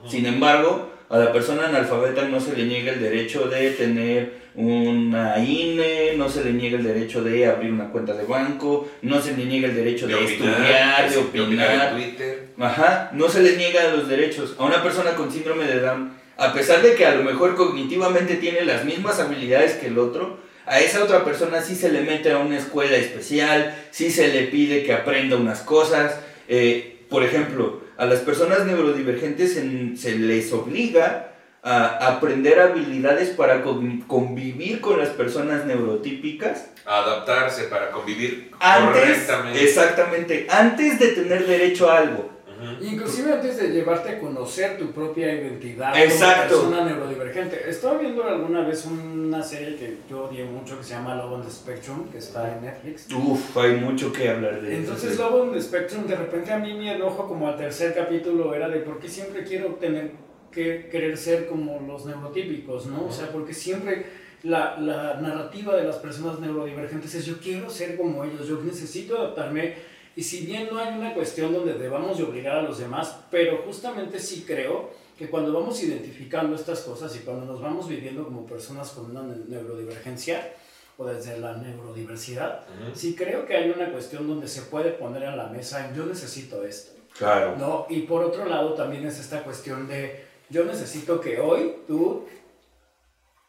Uh-huh. Sin embargo, a la persona analfabeta no se le niega el derecho de tener una I N E, no se le niega el derecho de abrir una cuenta de banco, no se le niega el derecho de, de opinar, estudiar, de opinar. De Twitter. Ajá, no se le niega los derechos. A una persona con síndrome de Down, a pesar de que a lo mejor cognitivamente tiene las mismas habilidades que el otro, a esa otra persona sí se le mete a una escuela especial, sí se le pide que aprenda unas cosas. Eh, por ejemplo, a las personas neurodivergentes en, se les obliga a aprender habilidades para convivir con las personas neurotípicas. Adaptarse para convivir antes, correctamente. Exactamente, antes de tener derecho a algo. Uh-huh. Inclusive antes de llevarte a conocer tu propia identidad. Exacto. Como persona neurodivergente. Estaba viendo alguna vez una serie que yo odié mucho que se llama Love on the Spectrum, que está en Netflix. Uf, hay mucho que hablar de eso. Entonces Love on the Spectrum, de repente a mí mi enojo como al tercer capítulo era de por qué siempre quiero tener que querer ser como los neurotípicos, ¿no? Uh-huh. O sea, porque siempre la, la narrativa de las personas neurodivergentes es yo quiero ser como ellos, yo necesito adaptarme, y si bien no hay una cuestión donde debamos de obligar a los demás, pero justamente sí creo que cuando vamos identificando estas cosas y cuando nos vamos viviendo como personas con una neurodivergencia o desde la neurodiversidad, uh-huh. sí creo que hay una cuestión donde se puede poner a la mesa yo necesito esto. Claro. ¿No? Y por otro lado también es esta cuestión de yo necesito que hoy tú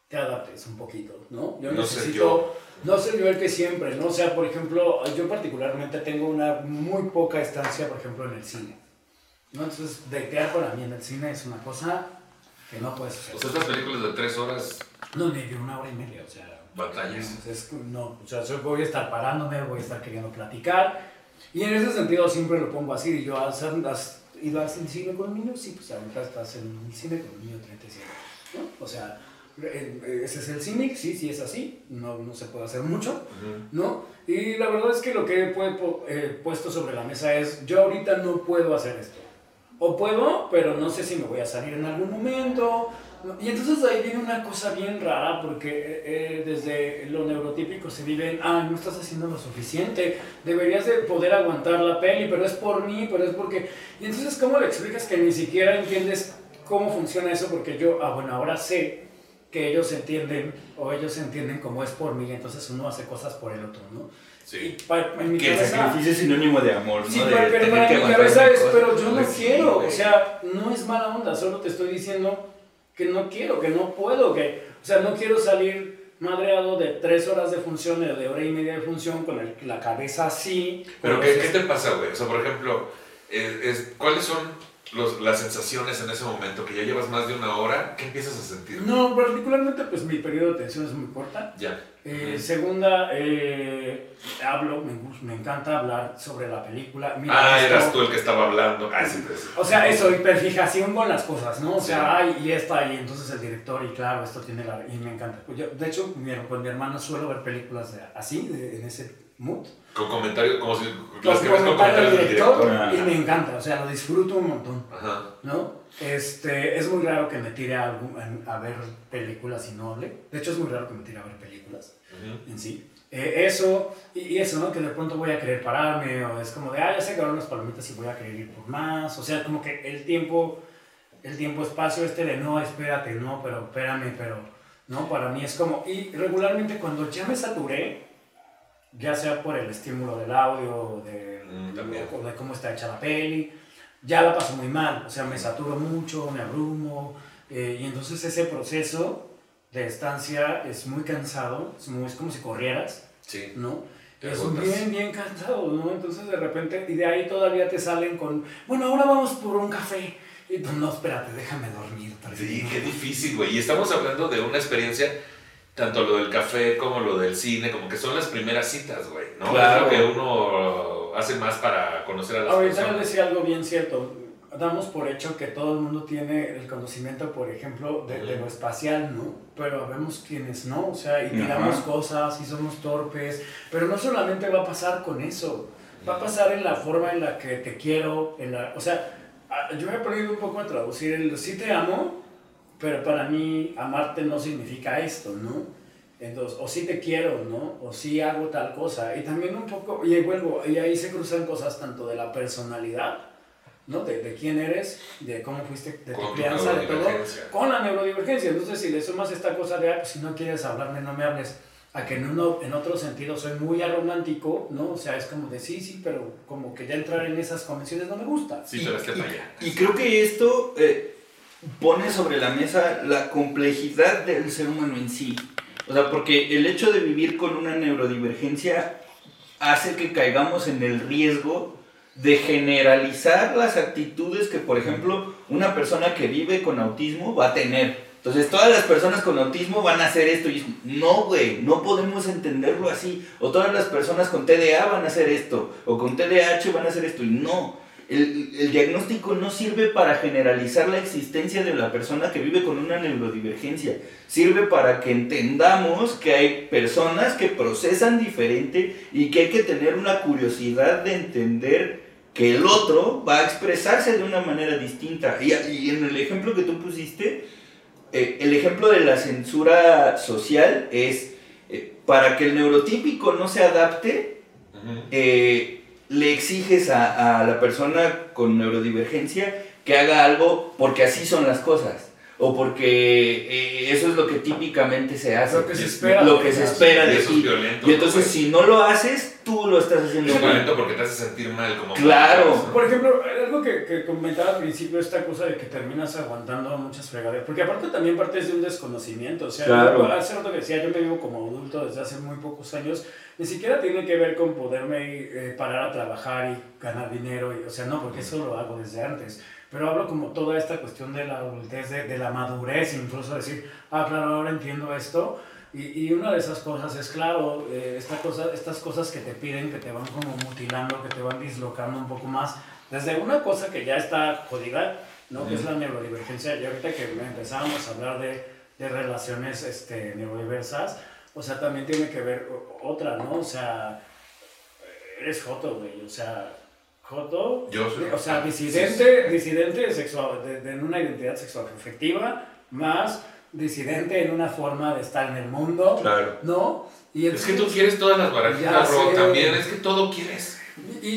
te adaptes un poquito, ¿no? Yo no necesito, ser yo. no ser yo el que siempre, ¿no? O sea, por ejemplo, yo particularmente tengo una muy poca estancia, por ejemplo, en el cine, ¿no? Entonces, datear para mí en el cine es una cosa que no puedes hacer. O sea, estas películas de tres horas... No, ni de una hora y media, o sea... Batallas. No, es, no, o sea, yo voy a estar parándome, voy a estar queriendo platicar, y en ese sentido siempre lo pongo así, y yo a hacer las... ¿Y vas en cine con niños? Sí, pues ahorita estás en el cine con un niño treinta y siete, ¿no? O sea, ese es el cine, sí, sí es así, no, no se puede hacer mucho, uh-huh. ¿no? Y la verdad es que lo que he pu- eh, puesto sobre la mesa es, yo ahorita no puedo hacer esto. O puedo, pero no sé si me voy a salir en algún momento. Y entonces ahí viene una cosa bien rara, porque eh, desde lo neurotípico se viven, ah, no estás haciendo lo suficiente, deberías de poder aguantar la peli, pero es por mí, pero es porque... Y entonces, ¿cómo le explicas que ni siquiera entiendes cómo funciona eso? Porque yo, ah, bueno, ahora sé que ellos entienden, o ellos entienden cómo es por mí, entonces uno hace cosas por el otro, ¿no? Sí, para, en mi que cabeza, el sacrificio es sinónimo de amor, sí, ¿no? De pero tener para que mi cabeza es, cosas, pero yo no sí, quiero, eh. o sea, no es mala onda, solo te estoy diciendo... que no quiero, que no puedo, que, o sea, no quiero salir madreado de tres horas de función, de hora y media de función, con el, la cabeza así. Pero, ¿qué, ¿qué te pasa, güey? O sea, por ejemplo, es, es, ¿cuáles son los, las sensaciones en ese momento? Que ya llevas más de una hora, ¿qué empiezas a sentir? No, particularmente, pues, mi periodo de atención es muy corta. Ya. Eh, uh-huh. Segunda, eh, hablo, me, me encanta hablar sobre la película. Mira, ah, esto, eras tú el que estaba hablando. Ay, sí, sí. O sea, eso, hiperfijación con las cosas, ¿no? O sea, sí. ay, y esta, y entonces el director, y claro, esto tiene la... Y me encanta. Yo, de hecho, mi, con mi hermano suelo ver películas de, así, de, en ese mood. Con comentarios, como si... Las que ves con comentarios del director. director y me encanta, o sea, lo disfruto un montón. Ajá. ¿No? Este, es muy raro que me tire a, a ver películas y no hable. De hecho, es muy raro que me tire a ver películas uh-huh. en sí. Eh, eso, y, y eso, ¿no? Que de pronto voy a querer pararme, o es como de, ah, ya se acabaron las palomitas y voy a querer ir por más. O sea, como que el tiempo, el tiempo-espacio este de no, espérate, no, pero espérame, pero, ¿no? Para mí es como, y regularmente cuando ya me saturé, ya sea por el estímulo del audio, de, mm, o de cómo está hecha la peli, ya la paso muy mal, o sea, me saturo mucho, me abrumo, eh, y entonces ese proceso de estancia es muy cansado, es, muy, es como si corrieras, sí. ¿no? Es bien, bien cantado, ¿no? Entonces de repente, y de ahí todavía te salen con, bueno, ahora vamos por un café. Y pues no, espérate, déjame dormir. Sí, qué difícil, güey. Y estamos hablando de una experiencia, tanto lo del café como lo del cine, como que son las primeras citas, güey, ¿no? Claro. Es lo que uno hace más para conocer a las Ahorita personas. Ahorita les decía algo bien cierto. Damos por hecho que todo el mundo tiene el conocimiento, por ejemplo, de, de lo espacial, ¿no? Pero vemos quienes no, o sea, y tiramos cosas, y somos torpes, pero no solamente va a pasar con eso, va a pasar en la forma en la que te quiero, en la, o sea, yo he aprendido un poco a traducir el sí te amo, pero para mí amarte no significa esto, ¿no? Entonces, o sí te quiero, ¿no? O sí hago tal cosa, y también un poco, y vuelvo, y ahí se cruzan cosas tanto de la personalidad, ¿no? De, de quién eres, de cómo fuiste, de tu crianza, de todo, con la neurodivergencia. Entonces, si le sumas esta cosa de, ah, pues, si no quieres hablarme, no me hables, a que en, uno, en otro sentido soy muy arromántico, ¿no? O sea, es como de sí, sí, pero como que ya entrar en esas convenciones no me gusta. Sí, pero es que para allá. Y creo que esto eh, pone sobre la mesa la complejidad del ser humano en sí. O sea, porque el hecho de vivir con una neurodivergencia hace que caigamos en el riesgo de generalizar las actitudes que, por ejemplo, una persona que vive con autismo va a tener. Entonces, todas las personas con autismo van a hacer esto. Y no, güey, no podemos entenderlo así. O todas las personas con T D A van a hacer esto. O con T D A H van a hacer esto. Y no, el, el diagnóstico no sirve para generalizar la existencia de la persona que vive con una neurodivergencia. Sirve para que entendamos que hay personas que procesan diferente y que hay que tener una curiosidad de entender que el otro va a expresarse de una manera distinta. Y, y en el ejemplo que tú pusiste, eh, el ejemplo de la censura social es, eh, para que el neurotípico no se adapte, eh, le exiges a, a la persona con neurodivergencia que haga algo porque así son las cosas. O porque eh, eso es lo que típicamente se hace. Lo que se espera. Lo que se espera de ti. Y entonces, si no lo haces, tú lo estás haciendo mal. Es violento porque te hace sentir mal. Como claro. Mal, ¿no? Por ejemplo, algo que, que comentaba al principio, esta cosa de que terminas aguantando muchas fregaderas. Porque aparte también partes de un desconocimiento. O sea, claro. Hace rato que decía, yo me vivo como adulto desde hace muy pocos años. Ni siquiera tiene que ver con poderme eh, parar a trabajar y ganar dinero. Y, o sea, no, porque eso lo hago desde antes. Pero hablo como toda esta cuestión de la adultez, de, de la madurez, incluso decir, ah, claro, ahora entiendo esto. Y, y una de esas cosas es, claro, eh, esta cosa, estas cosas que te piden, que te van como mutilando, que te van dislocando un poco más, desde una cosa que ya está jodida, ¿no? Sí. Que es la neurodivergencia. Y ahorita que empezábamos a hablar de, de relaciones este, neurodiversas, o sea, también tiene que ver otra, ¿no? O sea, eres joto, güey, o sea... Joto, Yo soy o sea, disidente, disidente sexual, de, de, en una identidad sexual afectiva, más disidente en una forma de estar en el mundo, claro. ¿No? Y entonces, es que tú quieres todas las barajitas, Ro, también, es que todo quieres. Y,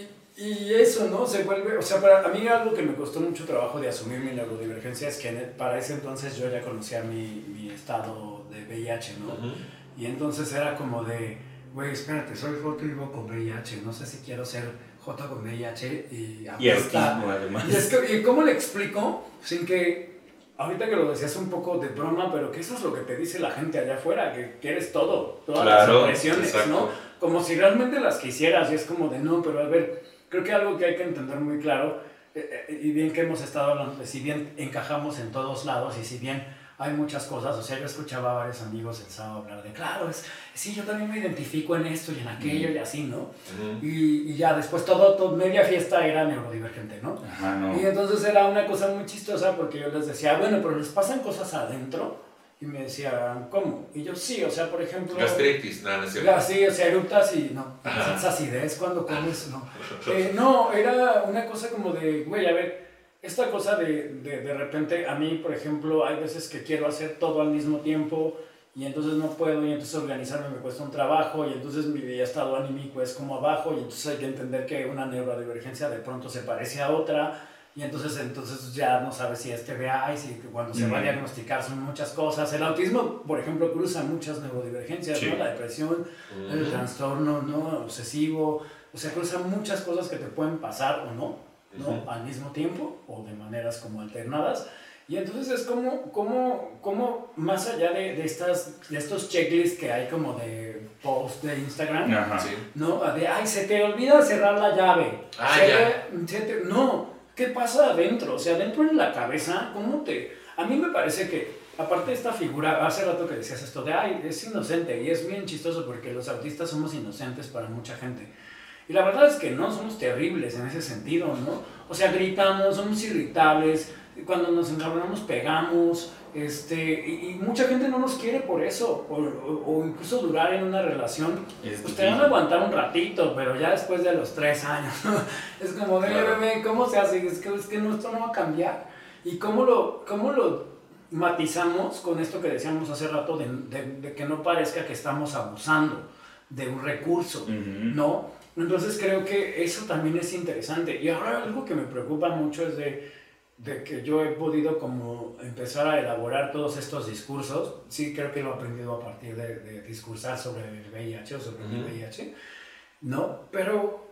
y, y eso, ¿no? Se vuelve, o sea, para a mí algo que me costó mucho trabajo de asumir mi neurodivergencia es que para ese entonces yo ya conocía mi, mi estado de V I H, ¿no? Uh-huh. Y entonces era como de, güey, espérate, soy joto y vivo con V I H, no sé si quiero ser... Jota con V I H y apuesta. Y, y, es que, ¿y cómo le explico? Sin que, ahorita que lo decías un poco de broma, pero que eso es lo que te dice la gente allá afuera, que quieres todo, todas claro, las opresiones, exacto. ¿No? Como si realmente las quisieras, y es como de no, pero a ver, creo que algo que hay que entender muy claro, eh, eh, y bien que hemos estado hablando, si bien encajamos en todos lados, y si bien hay muchas cosas, o sea, yo escuchaba a varios amigos el sábado hablar de, claro, es, sí, yo también me identifico en esto y en aquello y así, ¿no? Uh-huh. Y, y ya después todo, todo, media fiesta era neurodivergente, ¿no? Ajá, no. Y entonces era una cosa muy chistosa porque yo les decía, bueno, pero les pasan cosas adentro y me decían, ¿cómo? Y yo, sí, o sea, por ejemplo... Gastritis, nada, no, no, no. Sí, o sea, eructas y no, es acidez cuando comes, no. Eh, no, era una cosa como de, güey, a ver... Esta cosa de, de de repente, a mí, por ejemplo, hay veces que quiero hacer todo al mismo tiempo y entonces no puedo y entonces organizarme me cuesta un trabajo y entonces mi estado anímico es como abajo y entonces hay que entender que una neurodivergencia de pronto se parece a otra y entonces, entonces ya no sabes si es T D A y si cuando se mm. va a diagnosticar son muchas cosas. El autismo, por ejemplo, cruza muchas neurodivergencias, sí. ¿No? La depresión, mm. el trastorno no obsesivo, o sea, cruza muchas cosas que te pueden pasar o no. ¿No? Al mismo tiempo o de maneras como alternadas Y entonces es como, como, como más allá de, de, estas, de estos checklists que hay como de post de Instagram, ajá, sí, ¿no? De, ay, se te olvida cerrar la llave. Ah, se ya. Te, se te, no, ¿qué pasa adentro? O sea, adentro en la cabeza, ¿cómo te...? A mí me parece que, aparte de esta figura, hace rato que decías esto de, ay, es inocente, y es bien chistoso porque los artistas somos inocentes para mucha gente. Y la verdad es que no, somos terribles en ese sentido, ¿no? O sea, gritamos, somos irritables... Cuando nos encabronamos pegamos, este, y, y mucha gente no nos quiere por eso, o, o, o incluso durar en una relación. Ustedes van a aguantar un ratito, pero ya después de los tres años, es como, bebé, bebé, ¿cómo se hace? Es que, es que esto no va a cambiar. ¿Y cómo lo, cómo lo matizamos con esto que decíamos hace rato de, de, de que no parezca que estamos abusando de un recurso, uh-huh, ¿no? Entonces creo que eso también es interesante. Y ahora algo que me preocupa mucho es de... de que yo he podido como empezar a elaborar todos estos discursos, sí creo que lo he aprendido a partir de, de discursar sobre el V I H o sobre uh-huh, el V I H, ¿no? Pero,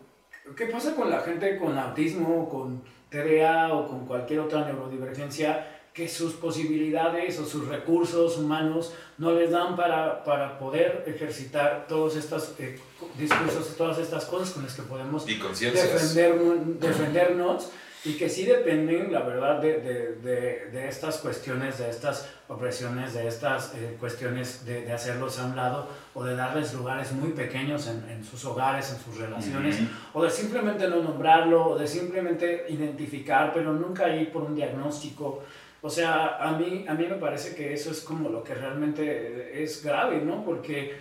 ¿qué pasa con la gente con autismo, con T D A o con cualquier otra neurodivergencia que sus posibilidades o sus recursos humanos no les dan para, para poder ejercitar todos estos eh, discursos, todas estas cosas con las que podemos defender, defendernos? Y que sí dependen, la verdad, de, de, de, de estas cuestiones, de estas opresiones, de estas eh, cuestiones de, de hacerlos a un lado o de darles lugares muy pequeños en, en sus hogares, en sus relaciones, uh-huh, o de simplemente no nombrarlo, o de simplemente identificar, pero nunca ir por un diagnóstico. O sea, a mí, a mí me parece que eso es como lo que realmente es grave, ¿no? Porque,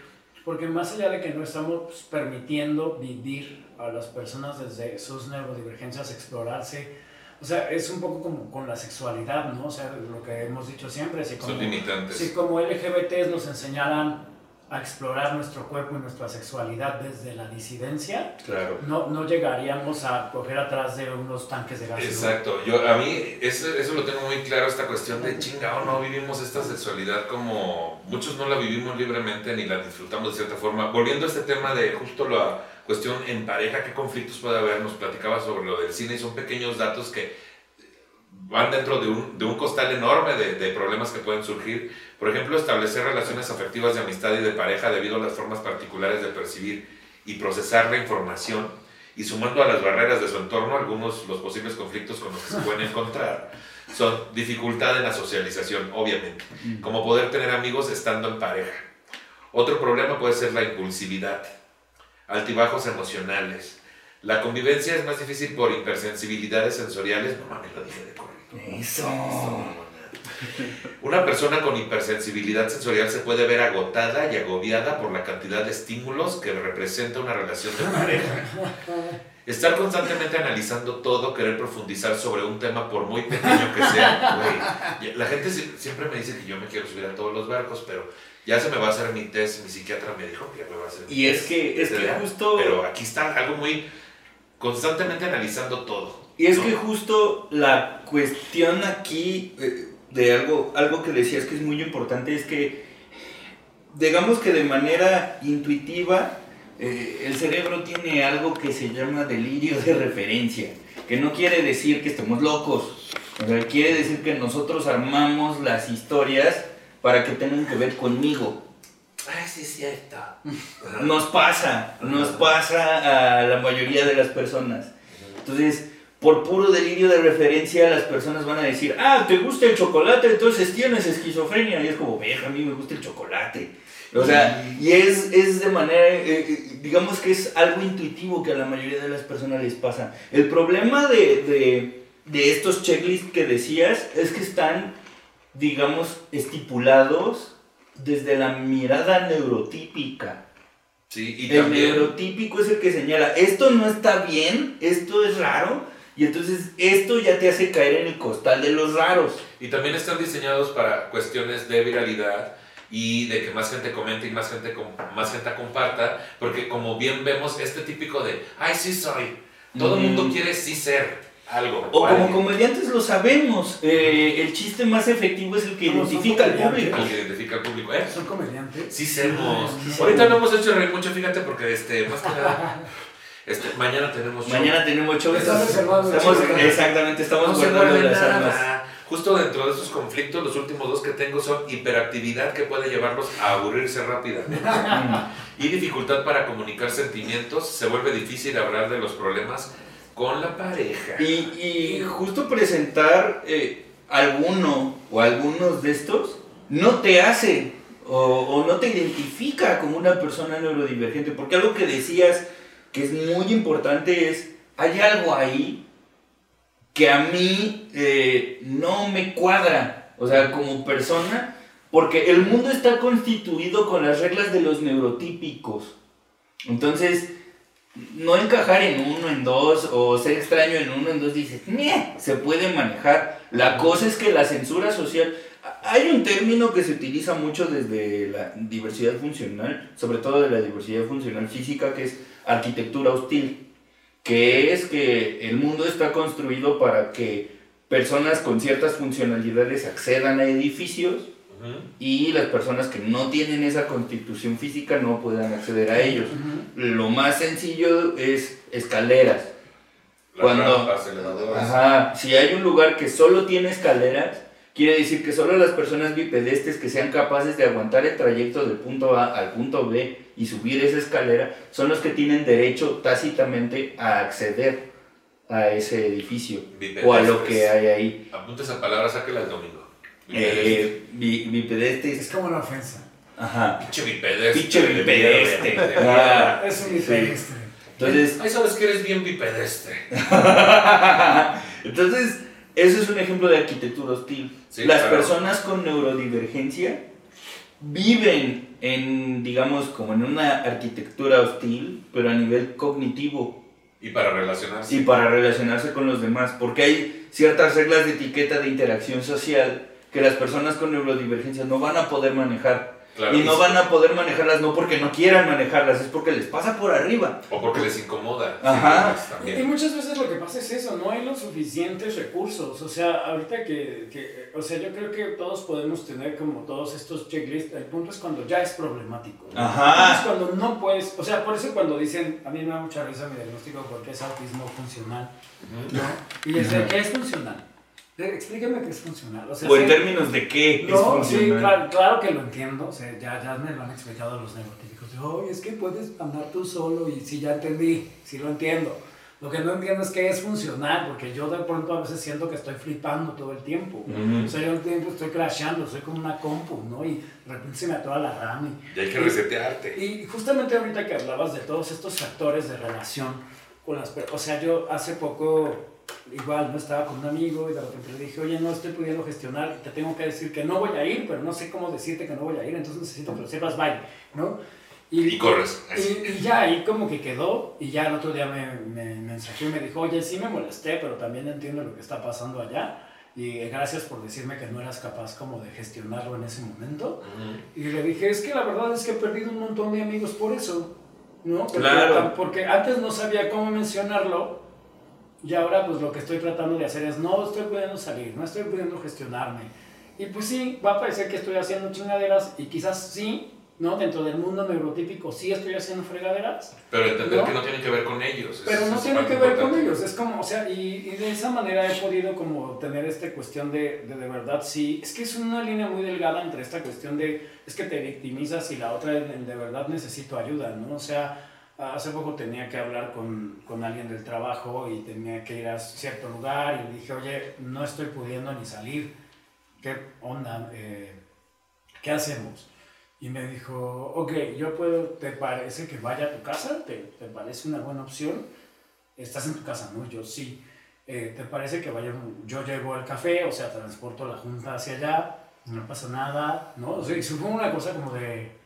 porque más allá de que no estamos permitiendo vivir a las personas desde sus neurodivergencias, explorarse, o sea, es un poco como con la sexualidad, ¿no? O sea, lo que hemos dicho siempre, si como, son limitantes. Si como L G B T s nos enseñaran a explorar nuestro cuerpo y nuestra sexualidad desde la disidencia, claro, no, no llegaríamos a coger atrás de unos tanques de gas. Exacto, yo, a mí eso, eso lo tengo muy claro, esta cuestión de chingado, no vivimos esta sexualidad como muchos no la vivimos libremente ni la disfrutamos de cierta forma. Volviendo a este tema de justo la cuestión en pareja, qué conflictos puede haber, nos platicaba sobre lo del cine y son pequeños datos que van dentro de un, de un costal enorme de, de problemas que pueden surgir. Por ejemplo, establecer relaciones afectivas de amistad y de pareja debido a las formas particulares de percibir y procesar la información y sumando a las barreras de su entorno algunos los posibles conflictos con los que se pueden encontrar. Son dificultad en la socialización, obviamente, como poder tener amigos estando en pareja. Otro problema puede ser la impulsividad, altibajos emocionales. La convivencia es más difícil por hipersensibilidades sensoriales. No mames, lo dije de corrido. Eso. Una persona con hipersensibilidad sensorial se puede ver agotada y agobiada por la cantidad de estímulos que representa una relación de pareja. Estar constantemente analizando todo, querer profundizar sobre un tema por muy pequeño que sea. Wey, la gente siempre me dice que yo me quiero subir a todos los barcos, pero ya se me va a hacer mi test. Mi psiquiatra me dijo que ya me va a hacer mi y test. Y es que, es que justo... Pero aquí está algo muy... Constantemente analizando todo. Y es ¿no? que justo la cuestión aquí de algo, algo que decías que es muy importante es que, digamos que de manera intuitiva, eh, el cerebro tiene algo que se llama delirio de referencia, que no quiere decir que estemos locos, o sea, quiere decir que nosotros armamos las historias para que tengan que ver conmigo. Ah, sí, sí, ahí está. Nos pasa, nos pasa a la mayoría de las personas. Entonces, por puro delirio de referencia, las personas van a decir, ah, ¿te gusta el chocolate? Entonces tienes esquizofrenia. Y es como, veja, a mí me gusta el chocolate. O sea, y es, es de manera, eh, digamos que es algo intuitivo que a la mayoría de las personas les pasa. El problema de, de, de estos checklists que decías es que están, digamos, estipulados desde la mirada neurotípica. Sí, y el también... neurotípico es el que señala, esto no está bien, esto es raro, y entonces esto ya te hace caer en el costal de los raros. Y también están diseñados para cuestiones de viralidad y de que más gente comente y más gente, más gente comparta, porque como bien vemos, este típico de, ay, sí soy, todo el mm. mundo quiere sí ser. Algo, o como comediantes lo sabemos, eh, el chiste más efectivo es el que identifica al público. El que identifica al público, ¿eh? ¿Son comediantes? Sí, somos. Sí, sí, ahorita sí. No hemos hecho reír mucho, fíjate, porque este, más que nada, este, mañana tenemos show. Mañana tenemos show. Estamos, estamos, estamos, estamos, exactamente, estamos guardando las armas. Justo dentro de esos conflictos, los últimos dos que tengo son hiperactividad, que puede llevarlos a aburrirse rápidamente, y dificultad para comunicar sentimientos. Se vuelve difícil hablar de los problemas con la pareja. Y, y justo presentar eh, alguno o algunos de estos no te hace o, o no te identifica como una persona neurodivergente, porque algo que decías que es muy importante es, hay algo ahí que a mí eh, no me cuadra, o sea, como persona, porque el mundo está constituido con las reglas de los neurotípicos. Entonces, no encajar en uno, en dos, o ser extraño en uno, en dos, dices, ¡nie! Se puede manejar. La cosa es que la censura social... Hay un término que se utiliza mucho desde la diversidad funcional, sobre todo de la diversidad funcional física, que es arquitectura hostil, que es que el mundo está construido para que personas con ciertas funcionalidades accedan a edificios, uh-huh, y las personas que no tienen esa constitución física no puedan acceder a ellos. Uh-huh. Lo más sencillo es escaleras. La Cuando, rampa, ajá, si hay un lugar que solo tiene escaleras, quiere decir que solo las personas bipedestres que sean capaces de aguantar el trayecto del punto A al punto B y subir esa escalera son los que tienen derecho tácitamente a acceder a ese edificio o a lo que hay ahí. Apunta esa palabra, sáquela el domingo. Bipedestres. Eh, bi- bipedestres. Es como una ofensa. Ajá. Pinche bipedestre. Pinche bipedestre. Ah, es un bipedestre. Entonces, ahí sabes que eres bien bipedestre. Entonces... Eso es un ejemplo de arquitectura hostil. Sí, las claro. personas con neurodivergencia viven en, digamos, como en una arquitectura hostil, pero a nivel cognitivo. Y para relacionarse. Y para relacionarse con los demás, porque hay ciertas reglas de etiqueta de interacción social que las personas con neurodivergencia no van a poder manejar. Claro, y no sí. van a poder manejarlas, no porque no quieran manejarlas, es porque les pasa por arriba. O porque les incomoda. Ajá. También. Y muchas veces lo que pasa es eso, no hay los suficientes recursos. O sea, ahorita que, que... O sea, yo creo que todos podemos tener como todos estos checklists. El punto es cuando ya es problemático, ¿no? Ajá. Es cuando no puedes... O sea, por eso cuando dicen... A mí me da mucha risa mi diagnóstico porque es autismo funcional, ¿no? Y es de, ¿qué es funcional? Explíqueme qué es funcional. O sea, o en sé, términos de qué no, es funcional. Sí, claro, claro que lo entiendo. O sea, ya, ya me lo han explicado los neurotípicos. Oh, es que puedes andar tú solo y sí, ya entendí, sí lo entiendo. Lo que no entiendo es qué es funcional, porque yo de pronto a veces siento que estoy flipando todo el tiempo. Uh-huh. O sea, yo el tiempo estoy crasheando, soy como una compu, ¿no? Y de repente se me atora la RAM. Y, y hay que y, resetearte. Y justamente ahorita que hablabas de todos estos factores de relación con las personas. O sea, yo hace poco... Igual, no estaba con un amigo y de repente le dije, oye, no estoy pudiendo gestionar, te tengo que decir que no voy a ir, pero no sé cómo decirte que no voy a ir, entonces necesito que lo sepas, bye, ¿no? Y, y corres. Y, y ya, ahí como que quedó, y ya el otro día me, me, me mensajé y me dijo, oye, sí me molesté, pero también entiendo lo que está pasando allá, y gracias por decirme que no eras capaz como de gestionarlo en ese momento. Uh-huh. Y le dije, es que la verdad es que he perdido un montón de amigos por eso, ¿no? Porque, claro. Porque antes no sabía cómo mencionarlo. Y ahora pues lo que estoy tratando de hacer es, no estoy pudiendo salir, no estoy pudiendo gestionarme. Y pues sí, va a parecer que estoy haciendo chingaderas y quizás sí, ¿no? Dentro del mundo neurotípico sí estoy haciendo fregaderas. Pero entender ¿no? que no tiene que ver con ellos. Pero no tiene que ver con ellos, es como, o sea, y, y de esa manera he podido como tener esta cuestión de, de de verdad sí, es que es una línea muy delgada entre esta cuestión de, es que te victimizas y la otra de, de verdad necesito ayuda, ¿no? O sea... Hace poco tenía que hablar con, con alguien del trabajo y tenía que ir a cierto lugar y le dije, oye, no estoy pudiendo ni salir, ¿qué onda? Eh, ¿Qué hacemos? Y me dijo, ok, yo puedo, ¿te parece que vaya a tu casa? ¿Te, te parece una buena opción? ¿Estás en tu casa? No, yo sí. Eh, ¿Te parece que vaya? Yo llevo al café, o sea, transporto la junta hacia allá, no pasa nada, ¿no? O sea, y fue una cosa como de...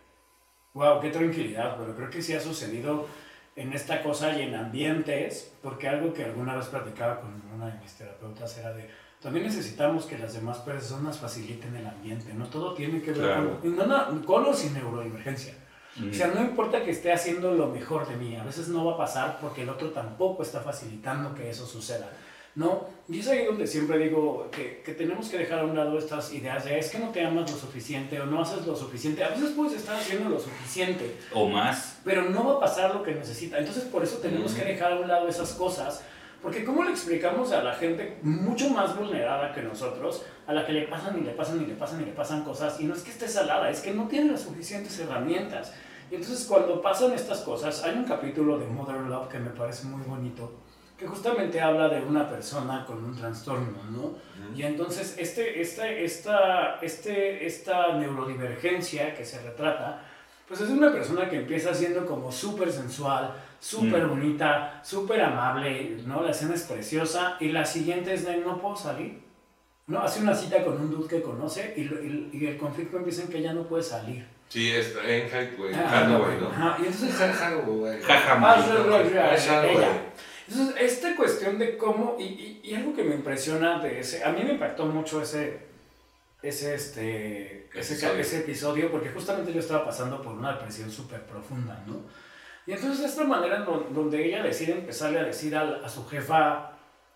Wow, qué tranquilidad, pero creo que sí ha sucedido en esta cosa y en ambientes, porque algo que alguna vez platicaba con una de mis terapeutas era de, también necesitamos que las demás personas faciliten el ambiente, no todo tiene que ver claro. con, no, no, con o sin neurodivergencia, mm. o sea, no importa que esté haciendo lo mejor de mí, a veces no va a pasar porque el otro tampoco está facilitando que eso suceda. No, y es ahí donde siempre digo que, que tenemos que dejar a un lado estas ideas de es que no te amas lo suficiente o no haces lo suficiente. A veces puedes estar haciendo lo suficiente. O más. Pero no va a pasar lo que necesita. Entonces por eso tenemos mm. que dejar a un lado esas cosas Porque ¿cómo le explicamos a la gente mucho más vulnerada que nosotros, a la que le pasan y le pasan y le pasan y le pasan cosas, y no es que esté salada, es que no tiene las suficientes herramientas? Y entonces cuando pasan estas cosas, hay un capítulo de Modern Love que me parece muy bonito, que justamente habla de una persona con un trastorno, ¿no? Y entonces este, este, esta, este, esta neurodivergencia que se retrata, pues es una persona que empieza siendo como súper sensual, súper mm. bonita, súper amable, ¿no? La escena es preciosa y la siguiente es de no puedo salir, ¿no? Hace una cita con un dude que conoce y, y, y el conflicto empieza en que ella no puede salir. Sí, es en Hathaway, Hathaway, ¿no? Ajá, y entonces... Hathaway, Hathaway, entonces, esta cuestión de cómo, y, y, y algo que me impresiona de ese, a mí me impactó mucho ese, ese, este, ese, ese episodio, porque justamente yo estaba pasando por una depresión súper profunda, ¿no? Y entonces, de esta manera, donde ella decide empezarle a decir a, a su jefa,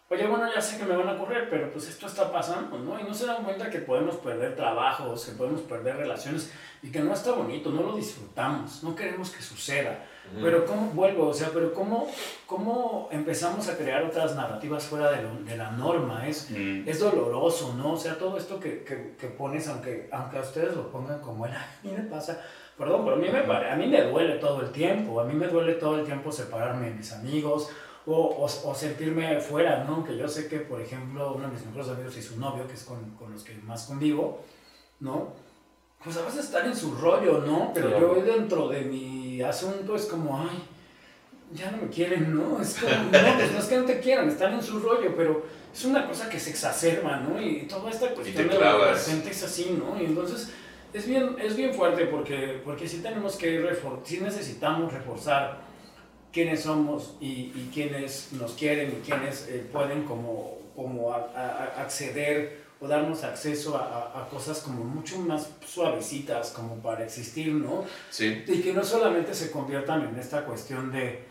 oye, bueno, ya sé que me van a correr, pero pues esto está pasando, ¿no? Y no se dan cuenta que podemos perder trabajos, que podemos perder relaciones, y que no está bonito, no lo disfrutamos, no queremos que suceda. Uh-huh. Pero ¿cómo vuelvo? O sea, pero ¿cómo, cómo empezamos a crear otras narrativas fuera de, lo, de la norma? Es, uh-huh. es doloroso, ¿no? O sea, todo esto que, que, que pones, aunque, aunque a ustedes lo pongan como el, a mí me pasa... Perdón, pero a mí, me, a mí me duele todo el tiempo, a mí me duele todo el tiempo separarme de mis amigos, O, o, o sentirme fuera, ¿no? Que yo sé que, por ejemplo, uno de mis mejores amigos y su novio, que es con, con los que más convivo, ¿no? Pues a veces están en su rollo, ¿no? Pero sí, yo dentro de mi asunto es como, ay, ya no me quieren, ¿no? Es como, no, pues no es que no te quieran, están en su rollo, pero es una cosa que se exacerba, ¿no? Y toda esta cuestión de lo presente es así, ¿no? Y entonces es bien, es bien fuerte porque, porque sí tenemos que, refor- sí necesitamos reforzar quiénes somos y, y quiénes nos quieren y quiénes eh, pueden como, como a, a acceder o darnos acceso a, a, a cosas como mucho más suavecitas como para existir, ¿no? Sí. Y que no solamente se conviertan en esta cuestión de,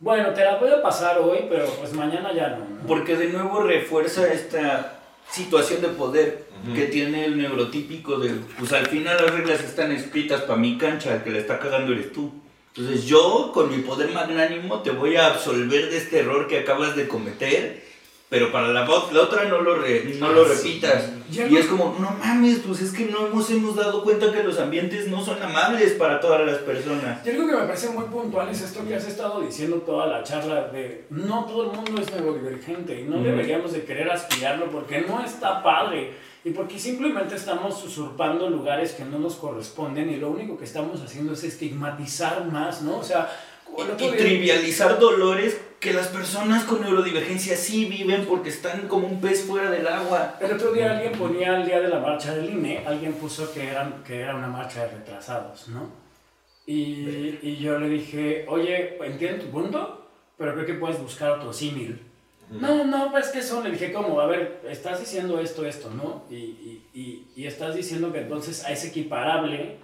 bueno, te la voy a pasar hoy, pero pues mañana ya no, ¿no? Porque de nuevo refuerza esta situación de poder uh-huh. que tiene el neurotípico de, pues al final las reglas están escritas para mi cancha, que la está cagando eres tú. Entonces yo, con mi poder magnánimo, te voy a absolver de este error que acabas de cometer, pero para la, la otra no lo, re, no ah, lo repitas. Sí. Y es como, no mames, pues es que no nos hemos dado cuenta que los ambientes no son amables para todas las personas. Y algo que me parece muy puntual es esto que has estado diciendo toda la charla de no todo el mundo es neurodivergente y no mm. deberíamos de querer aspirarlo porque no está padre. Y porque simplemente estamos usurpando lugares que no nos corresponden y lo único que estamos haciendo es estigmatizar más, ¿no? O sea, y, y trivializar dolores que las personas con neurodivergencia sí viven porque están como un pez fuera del agua. El otro día alguien ponía el día de la marcha del I N E, alguien puso que, eran, que era una marcha de retrasados, ¿no? Y, y yo le dije, oye, entiendo tu punto, pero creo que puedes buscar otro símil. No, no, pues que eso, le dije como, a ver, estás diciendo esto, esto, ¿no? Y, y, y, y estás diciendo que entonces es equiparable,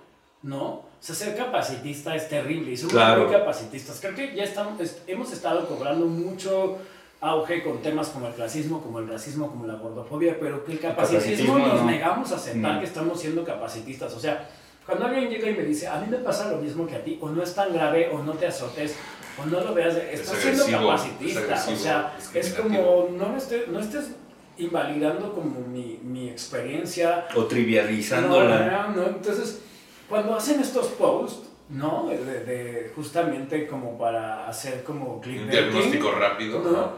¿no? O sea, ser capacitista es terrible, y somos claro. muy capacitistas. Creo que ya estamos, est- hemos estado cobrando mucho auge con temas como el clasismo, como el racismo, como la gordofobia, pero que el capacitismo, el capacitismo nos no. negamos a aceptar no. que estamos siendo capacitistas. O sea, cuando alguien llega y me dice, a mí me pasa lo mismo que a ti, o no es tan grave, o no te azotes, o no lo veas, estás siendo capacitista, es o sea, es, es como, no, estés, no estés invalidando como mi, mi experiencia. O trivializándola. No, no, no. Entonces, cuando hacen estos posts, ¿no? De, de, de justamente como para hacer como clickbait. Un diagnóstico rápido. ¿No? ¿No?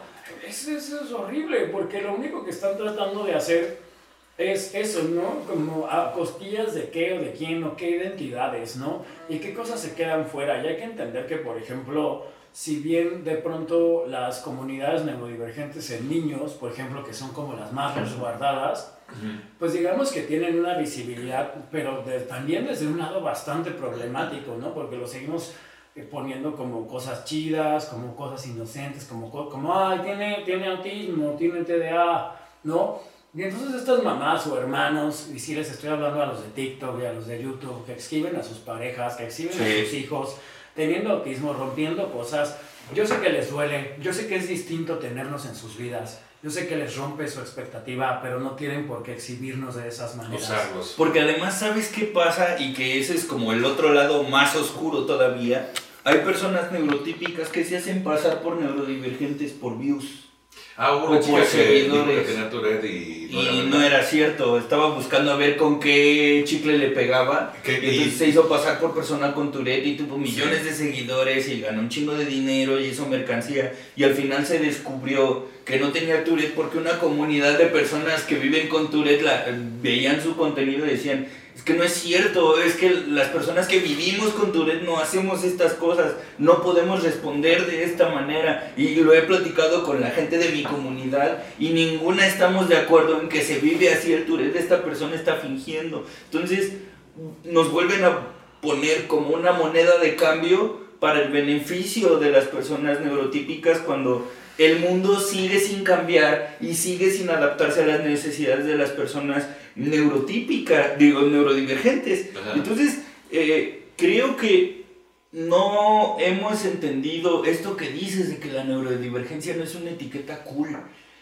Eso, eso es horrible, porque lo único que están tratando de hacer es eso, ¿no? Como a costillas de qué o de quién o qué identidades, ¿no? Y qué cosas se quedan fuera. Y hay que entender que, por ejemplo, si bien de pronto las comunidades neurodivergentes en niños, por ejemplo, que son como las más resguardadas, uh-huh. pues digamos que tienen una visibilidad, pero de, también desde un lado bastante problemático, ¿no? Porque lo seguimos poniendo como cosas chidas, como cosas inocentes, como, como ay, tiene, tiene autismo, tiene T D A, ¿no? Y entonces estas mamás o hermanos, y si les estoy hablando a los de TikTok y a los de YouTube, que exhiben a sus parejas, que exhiben sí. a sus hijos, teniendo autismo, rompiendo cosas, yo sé que les duele, yo sé que es distinto tenernos en sus vidas, yo sé que les rompe su expectativa, pero no tienen por qué exhibirnos de esas maneras. Usarlos. Porque además, ¿sabes qué pasa? Y que ese es como el otro lado más oscuro todavía. Hay personas neurotípicas que se hacen pasar por neurodivergentes por views. Ah, hubo una chica que dijo que natural y... No y era no era cierto, estaba buscando a ver con qué chicle le pegaba. ¿Qué? Y entonces y... se hizo pasar por persona con Tourette y tuvo millones sí. de seguidores y ganó un chingo de dinero y hizo mercancía. Y al final se descubrió que no tenía Tourette porque una comunidad de personas que viven con Tourette la, veían su contenido y decían... Es que no es cierto, es que las personas que vivimos con Tourette no hacemos estas cosas, no podemos responder de esta manera. Y lo he platicado con la gente de mi comunidad y ninguna estamos de acuerdo en que se vive así el Tourette, esta persona está fingiendo. Entonces nos vuelven a poner como una moneda de cambio para el beneficio de las personas neurotípicas cuando... El mundo sigue sin cambiar y sigue sin adaptarse a las necesidades de las personas neurotípicas, digo, neurodivergentes. Ajá. Entonces, eh, creo que no hemos entendido esto que dices de que la neurodivergencia no es una etiqueta cool.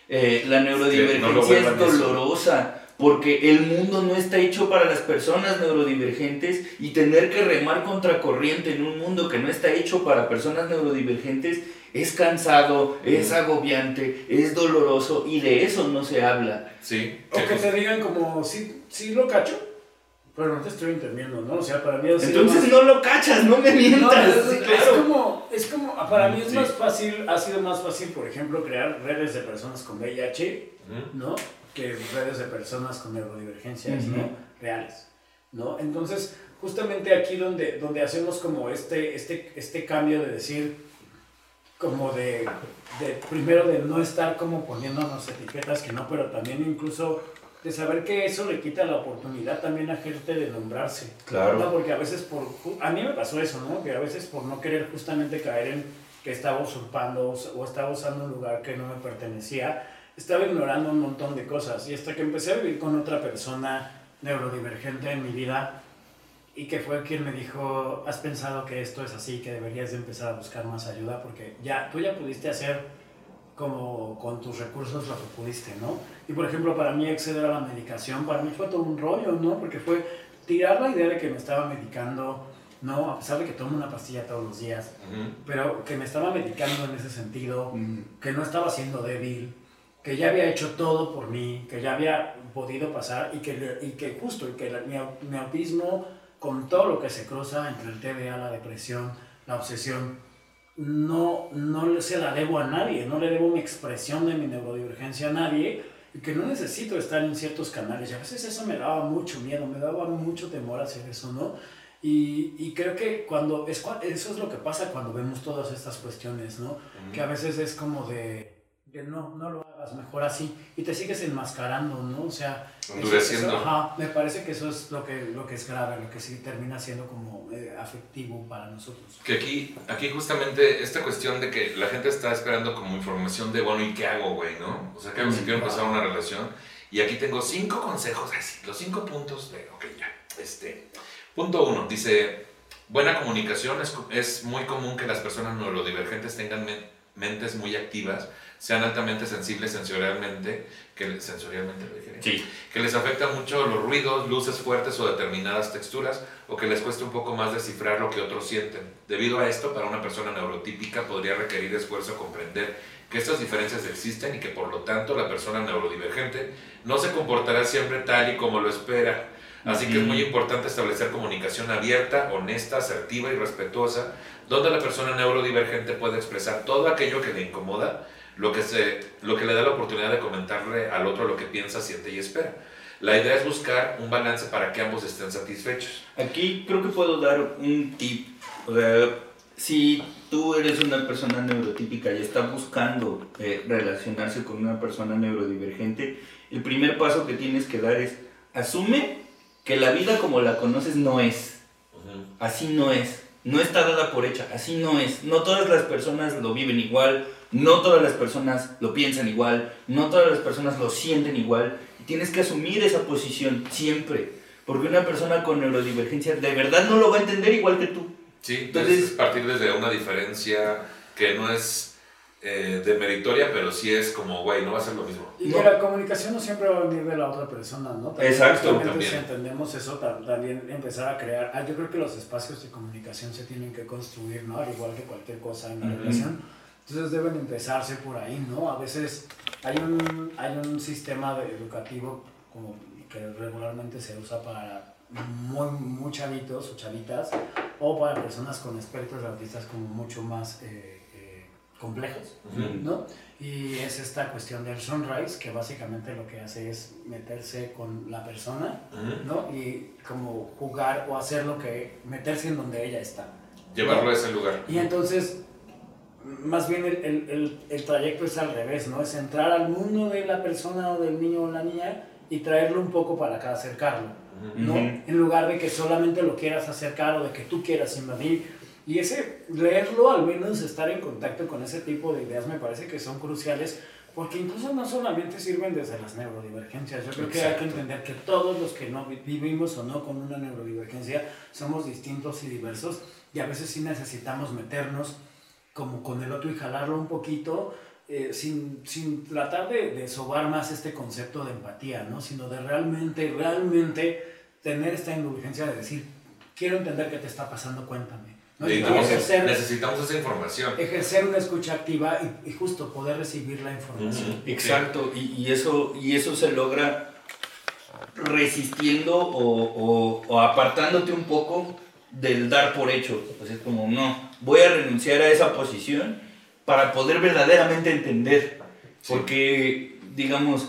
Eh, la neurodivergencia sí, no es dolorosa porque el mundo no está hecho para las personas neurodivergentes y tener que remar contracorriente en un mundo que no está hecho para personas neurodivergentes es cansado, es agobiante, es doloroso y de eso no se habla. Sí. O que te digan como, sí, sí lo cacho, pero no te estoy entendiendo, ¿no? O sea, para mí es... Entonces no lo cachas, no me mientas. No, es, claro. es, como, es como, para mí es sí. más fácil, ha sido más fácil, por ejemplo, crear redes de personas con V I H, ¿no? Que redes de personas con neurodivergencias, uh-huh. ¿no? Reales, ¿no? Entonces, justamente aquí donde, donde hacemos como este, este, este cambio de decir... como de, de, primero de no estar como poniéndonos etiquetas que no, pero también incluso de saber que eso le quita la oportunidad también a gente de nombrarse. Claro. ¿No? Porque a veces por, a mí me pasó eso, ¿no? Que a veces por no querer justamente caer en que estaba usurpando o estaba usando un lugar que no me pertenecía, estaba ignorando un montón de cosas. Y hasta que empecé a vivir con otra persona neurodivergente en mi vida, y que fue quien me dijo, has pensado que esto es así, que deberías de empezar a buscar más ayuda, porque ya, tú ya pudiste hacer como con tus recursos lo que pudiste, ¿no? Y por ejemplo, para mí acceder a la medicación, para mí fue todo un rollo, ¿no? Porque fue tirar la idea de que me estaba medicando, ¿no? A pesar de que tomo una pastilla todos los días, uh-huh. pero que me estaba medicando en ese sentido, uh-huh. que no estaba siendo débil, que ya había hecho todo por mí, que ya había podido pasar, y que, y que justo, y que la, mi, mi autismo... con todo lo que se cruza entre el T D A, la depresión, la obsesión, no, no se la debo a nadie, no le debo una expresión de mi neurodivergencia a nadie, y que no necesito estar en ciertos canales, y a veces eso me daba mucho miedo, me daba mucho temor hacer eso, ¿no? Y, y creo que cuando, es, eso es lo que pasa cuando vemos todas estas cuestiones, ¿no? Uh-huh. Que a veces es como de... que no, no lo hagas, mejor así, y te sigues enmascarando, ¿no? O sea, endureciendo. Eso, eso, ajá, me parece que eso es lo que, lo que es grave, lo que sí termina siendo como eh, afectivo para nosotros. Que aquí, aquí justamente esta cuestión de que la gente está esperando como información de, bueno, ¿y qué hago, güey, no? O sea, que a veces quiero empezar una relación, y aquí tengo cinco consejos, así, los cinco puntos de, ok, ya, este, punto uno, dice, buena comunicación, es, es muy común que las personas neurodivergentes tengan men- mentes muy activas, sean altamente sensibles sensorialmente, que, sensorialmente lo dije, sí. que les afectan mucho los ruidos, luces fuertes o determinadas texturas, o que les cuesta un poco más descifrar lo que otros sienten. Debido a esto, para una persona neurotípica podría requerir esfuerzo comprender que estas diferencias existen y que por lo tanto la persona neurodivergente no se comportará siempre tal y como lo espera. Así que es muy importante establecer comunicación abierta, honesta, asertiva y respetuosa, donde la persona neurodivergente puede expresar todo aquello que le incomoda, lo que, se, lo que le da la oportunidad de comentarle al otro lo que piensa, siente y espera. La idea es buscar un balance para que ambos estén satisfechos. Aquí creo que puedo dar un tip. O sea, si tú eres una persona neurotípica y estás buscando eh, relacionarse con una persona neurodivergente, el primer paso que tienes que dar es asume que la vida como la conoces no es, uh-huh. así no es, no está dada por hecha, así no es, no todas las personas lo viven igual, no todas las personas lo piensan igual, no todas las personas lo sienten igual, y tienes que asumir esa posición siempre, porque una persona con neurodivergencia de verdad no lo va a entender igual que tú. Sí, entonces es partir desde una diferencia que no es... Eh, demeritoria, pero sí es como, güey, no va a ser lo mismo. Y que no. La comunicación no siempre va a venir de la otra persona, ¿no? También exacto, también. Si entendemos eso, también empezar a crear. Ah, yo creo que los espacios de comunicación se tienen que construir, ¿no? Al igual que cualquier cosa en la uh-huh. relación. Entonces deben empezarse por ahí, ¿no? A veces hay un, hay un sistema educativo como que regularmente se usa para muy, muy chavitos o chavitas, o para personas con espectros de autistas como mucho más eh, eh, complejos, uh-huh. ¿no? Y es esta cuestión del sunrise, que básicamente lo que hace es meterse con la persona, uh-huh. ¿no? Y como jugar o hacer lo que... meterse en donde ella está. Llevarlo ¿no? a ese lugar. Y entonces... más bien el, el, el, el trayecto es al revés, ¿no? Es entrar al mundo de la persona o del niño o la niña y traerlo un poco para acá, acercarlo, ¿no? Uh-huh. En lugar de que solamente lo quieras acercar o de que tú quieras invadir. Y ese leerlo, al menos estar en contacto con ese tipo de ideas, me parece que son cruciales, porque incluso no solamente sirven desde las neurodivergencias. Yo creo Exacto. que hay que entender que todos los que no vivimos o no con una neurodivergencia somos distintos y diversos, y a veces sí necesitamos meternos como con el otro y jalarlo un poquito, eh, sin, sin tratar de, de sobar más este concepto de empatía, ¿no? Sino de realmente, realmente tener esta indulgencia de decir, quiero entender qué te está pasando, cuéntame, ¿no? Y ejercer, necesitamos esa información. Ejercer una escucha activa y, y justo poder recibir la información. Mm-hmm. Exacto, y, y, eso, y eso se logra resistiendo o, o, o apartándote un poco del dar por hecho. Pues es como, no, voy a renunciar a esa posición para poder verdaderamente entender. Sí. Porque, digamos,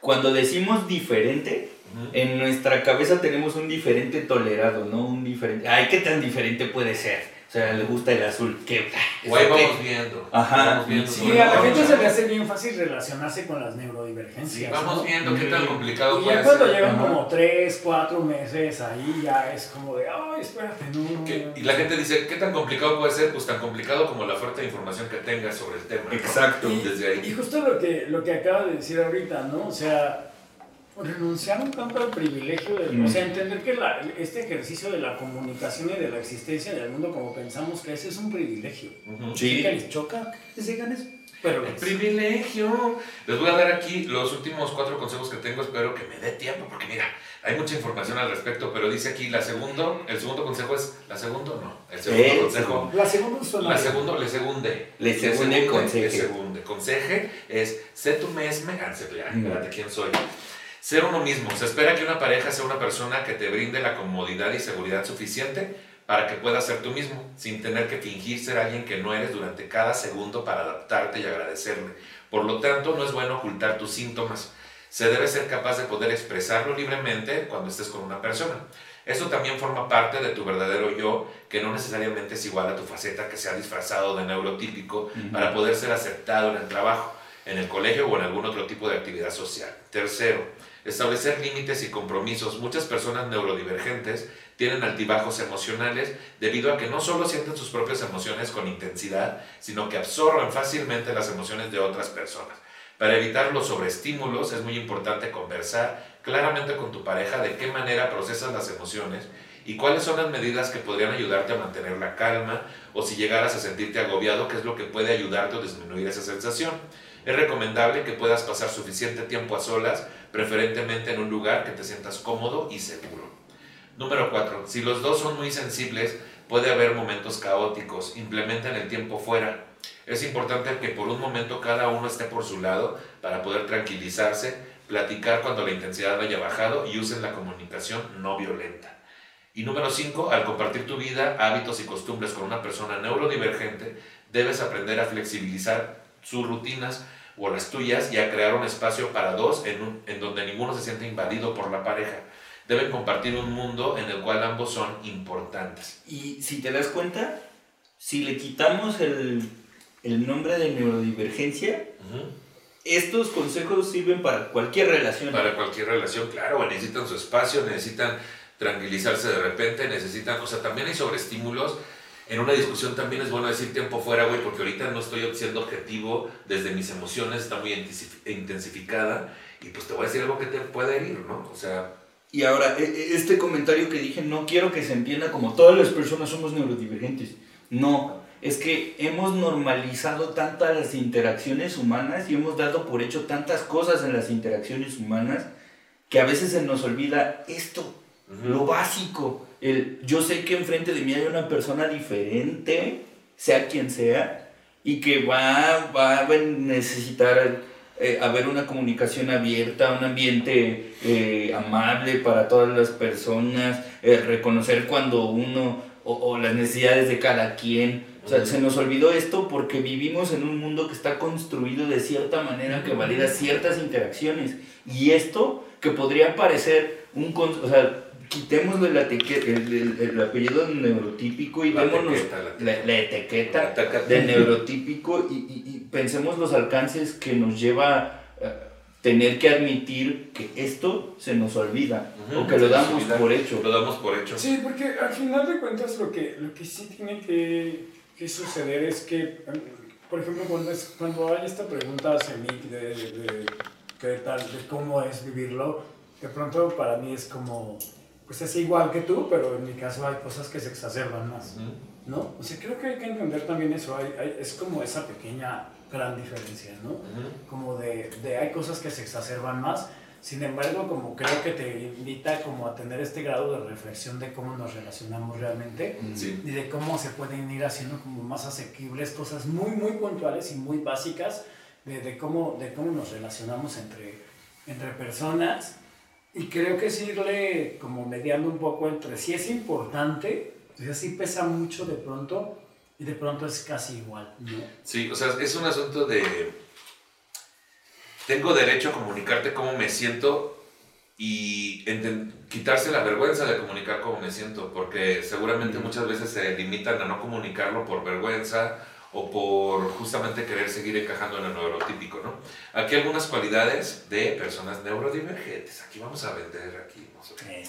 cuando decimos diferente, uh-huh. en nuestra cabeza tenemos un diferente tolerado, ¿no? Un diferente... ¡Ay, qué tan diferente puede ser! O sea, le gusta el azul. ¿Qué? Guay, vamos viendo. Ajá. Vamos viendo sí, a la gente se le hace bien fácil relacionarse con las neurodivergencias. Sí, vamos ¿no? viendo qué tan complicado y puede ser. Y ya cuando llevan Ajá. como tres, cuatro meses ahí, ya es como de, ay, espérate, no. ¿Qué? Y la gente dice, ¿qué tan complicado puede ser? Pues tan complicado como la falta de información que tengas sobre el tema. Exacto. ¿no? Desde ahí. Y justo lo que, lo que acaba de decir ahorita, ¿no? O sea, renunciar un tanto al privilegio, de, mm. o sea, entender que la, este ejercicio de la comunicación y de la existencia del mundo como pensamos que ese es un privilegio. Uh-huh. Sí. Que les choca, les digan eso. Pero el es. privilegio. Les voy a dar aquí los últimos cuatro consejos que tengo, espero que me dé tiempo, porque mira, hay mucha información al respecto, pero dice aquí la segundo, el segundo consejo es, la segundo no, el segundo eh, consejo. La segunda es la segundo, le segunde. Le segunde, conseje. Le segunde, conseje es, sé tú mismo, espérate, ¿quién soy? Ser uno mismo. Se espera que una pareja sea una persona que te brinde la comodidad y seguridad suficiente para que puedas ser tú mismo, sin tener que fingir ser alguien que no eres durante cada segundo para adaptarte y agradecerle. Por lo tanto, no es bueno ocultar tus síntomas. Se debe ser capaz de poder expresarlo libremente cuando estés con una persona. Eso también forma parte de tu verdadero yo, que no necesariamente es igual a tu faceta que se ha disfrazado de neurotípico uh-huh. para poder ser aceptado en el trabajo, en el colegio o en algún otro tipo de actividad social. Tercero, establecer límites y compromisos. Muchas personas neurodivergentes tienen altibajos emocionales debido a que no solo sienten sus propias emociones con intensidad, sino que absorben fácilmente las emociones de otras personas. Para evitar los sobreestímulos es muy importante conversar claramente con tu pareja de qué manera procesas las emociones y cuáles son las medidas que podrían ayudarte a mantener la calma o si llegaras a sentirte agobiado, qué es lo que puede ayudarte a disminuir esa sensación. Es recomendable que puedas pasar suficiente tiempo a solas, preferentemente en un lugar que te sientas cómodo y seguro. Número cuatro. Si los dos son muy sensibles, puede haber momentos caóticos. Implementen el tiempo fuera. Es importante que por un momento cada uno esté por su lado para poder tranquilizarse, platicar cuando la intensidad haya bajado y usen la comunicación no violenta. Y número cinco. Al compartir tu vida, hábitos y costumbres con una persona neurodivergente, debes aprender a flexibilizar sus rutinas o las tuyas y a crear un espacio para dos en, un, en donde ninguno se siente invadido por la pareja. Deben compartir un mundo en el cual ambos son importantes. Y si te das cuenta, si le quitamos el, el nombre de neurodivergencia, uh-huh. estos consejos sirven para cualquier relación. Para cualquier relación, claro, necesitan su espacio, necesitan tranquilizarse de repente, necesitan, o sea, también hay sobreestímulos. En una discusión también es bueno decir tiempo fuera, güey, porque ahorita no estoy siendo objetivo desde mis emociones, está muy intensificada y pues te voy a decir algo que te puede herir, ¿no? O sea... Y ahora, este comentario que dije, no quiero que se entienda como todas las personas somos neurodivergentes. No, es que hemos normalizado tantas las interacciones humanas y hemos dado por hecho tantas cosas en las interacciones humanas que a veces se nos olvida esto, uh-huh. lo básico. El, yo sé que enfrente de mí hay una persona diferente, sea quien sea, y que va, va a necesitar eh, haber una comunicación abierta, un ambiente eh, amable para todas las personas, eh, reconocer cuando uno o, o las necesidades de cada quien. O sea, se nos olvidó esto porque vivimos en un mundo que está construido de cierta manera que valida ciertas interacciones. Y esto, que podría parecer un... O sea, quitémosle la etiqueta, el, el, el apellido neurotípico y la démonos etiqueta, la, la, la etiqueta de neurotípico y, y, y pensemos los alcances que nos lleva a tener que admitir que esto se nos olvida, uh-huh, o que lo damos por hecho. Lo damos por hecho. Sí, porque al final de cuentas lo que, lo que sí tiene que... ¿Qué suceder? Es que, por ejemplo, cuando, es, cuando hay esta pregunta hacia mí de, de, de, de, tal, de cómo es vivirlo, de pronto para mí es como, pues es igual que tú, pero en mi caso hay cosas que se exacerban más, uh-huh, ¿no? O sea, creo que hay que entender también eso, hay, hay, es como esa pequeña gran diferencia, ¿no? Uh-huh. Como de, de hay cosas que se exacerban más, sin embargo, como creo que te invita como a tener este grado de reflexión de cómo nos relacionamos realmente, sí, y de cómo se pueden ir haciendo como más asequibles cosas muy, muy puntuales y muy básicas de, de, cómo, de cómo nos relacionamos entre, entre personas. Y creo que es irle como mediando un poco entre sí es importante, entonces sí pesa mucho de pronto y de pronto es casi igual, ¿no? Sí, o sea, es un asunto de... Tengo derecho a comunicarte cómo me siento y enten- quitarse la vergüenza de comunicar cómo me siento, porque seguramente muchas veces se limitan a no comunicarlo por vergüenza o por justamente querer seguir encajando en el neurotípico, ¿no? Aquí algunas cualidades de personas neurodivergentes. Aquí vamos a vender, aquí vamos a vender.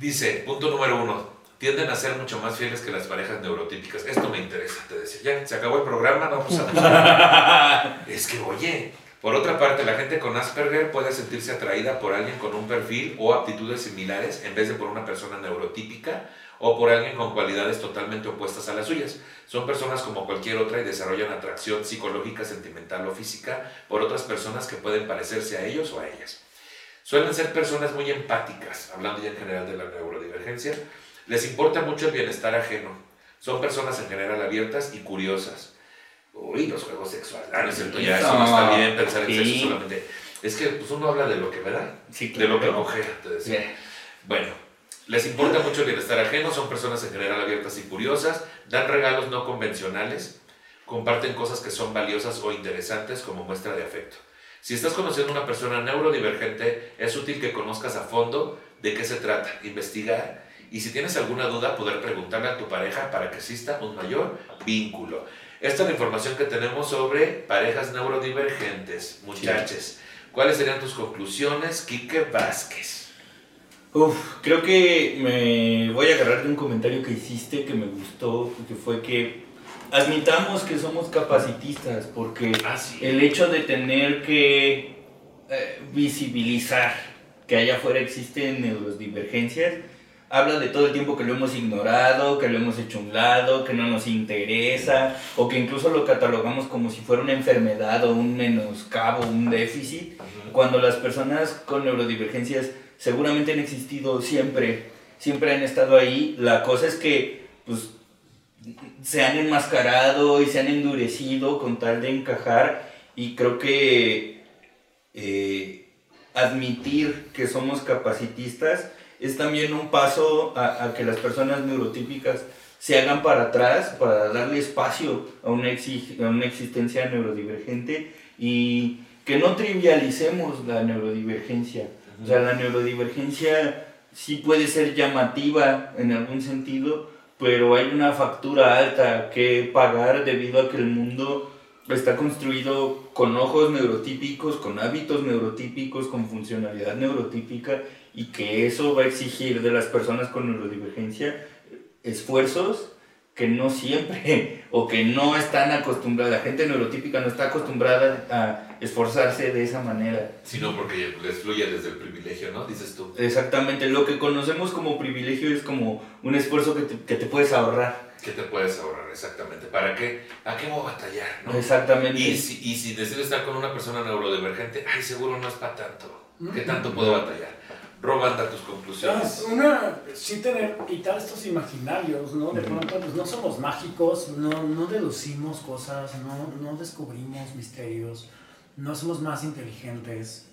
Dice, punto número uno, tienden a ser mucho más fieles que las parejas neurotípicas. Esto me interesa, te decía. Ya, se acabó el programa, no vamos a... Es que, oye... Por otra parte, la gente con Asperger puede sentirse atraída por alguien con un perfil o aptitudes similares en vez de por una persona neurotípica o por alguien con cualidades totalmente opuestas a las suyas. Son personas como cualquier otra y desarrollan atracción psicológica, sentimental o física por otras personas que pueden parecerse a ellos o a ellas. Suelen ser personas muy empáticas, hablando ya en general de la neurodivergencia. Les importa mucho el bienestar ajeno. Son personas en general abiertas y curiosas. Uy, los juegos sexuales. Ah, no es cierto, ya, eso no está bien pensar en sí. Sexo solamente. Es que pues uno habla de lo que me da, sí, claro, de lo que cojea, te decía. Yeah. Bueno, les importa mucho el bienestar ajeno, son personas en general abiertas y curiosas, dan regalos no convencionales, comparten cosas que son valiosas o interesantes como muestra de afecto. Si estás conociendo a una persona neurodivergente, es útil que conozcas a fondo de qué se trata, investigar. Y si tienes alguna duda, poder preguntarle a tu pareja para que exista un mayor vínculo. Esta es la información que tenemos sobre parejas neurodivergentes, muchachos. ¿Cuáles serían tus conclusiones, Kike Vázquez? Uf, creo que me voy a agarrar de un comentario que hiciste que me gustó, que fue que admitamos que somos capacitistas, porque ah, sí. el hecho de tener que eh, visibilizar que allá afuera existen neurodivergencias, habla de todo el tiempo que lo hemos ignorado, que lo hemos hecho a un lado, que no nos interesa, o que incluso lo catalogamos como si fuera una enfermedad o un menoscabo, un déficit, uh-huh, cuando las personas con neurodivergencias seguramente han existido siempre, siempre han estado ahí. La cosa es que pues, se han enmascarado y se han endurecido con tal de encajar, y creo que eh, admitir que somos capacitistas es también un paso a, a que las personas neurotípicas se hagan para atrás, para darle espacio a una, exig- a una existencia neurodivergente, y que no trivialicemos la neurodivergencia. Uh-huh. O sea, la neurodivergencia sí puede ser llamativa en algún sentido, pero hay una factura alta que pagar debido a que el mundo está construido con ojos neurotípicos, con hábitos neurotípicos, con funcionalidad neurotípica, y que eso va a exigir de las personas con neurodivergencia esfuerzos que no siempre, o que no están acostumbradas, la gente neurotípica no está acostumbrada a esforzarse de esa manera. Sino porque les fluye desde el privilegio, ¿no? Dices tú. Exactamente, lo que conocemos como privilegio es como un esfuerzo que te, que te puedes ahorrar. Que te puedes ahorrar, exactamente. ¿Para qué? ¿A qué voy a batallar? ¿No? Exactamente. Y si, y si decides estar con una persona neurodivergente, ay, seguro no es para tanto. ¿Qué tanto puedo batallar? Ro Banda, tus conclusiones. Una, sí, tener, quitar estos imaginarios, ¿no? De pronto, pues no somos mágicos, no, no deducimos cosas, no, no descubrimos misterios, no somos más inteligentes,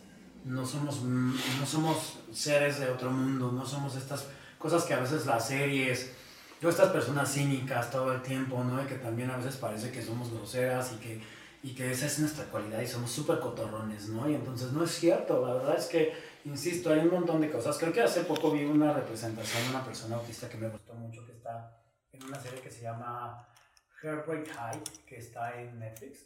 no somos, no somos seres de otro mundo, no somos estas cosas que a veces las series, yo estas personas cínicas todo el tiempo, ¿no? Y que también a veces parece que somos groseras y que, y que esa es nuestra cualidad y somos súper cotorrones, ¿no? Y entonces no es cierto, la verdad es que, insisto, hay un montón de cosas. Creo que hace poco vi una representación de una persona autista que me gustó mucho, que está en una serie que se llama Heartbreak High, que está en Netflix.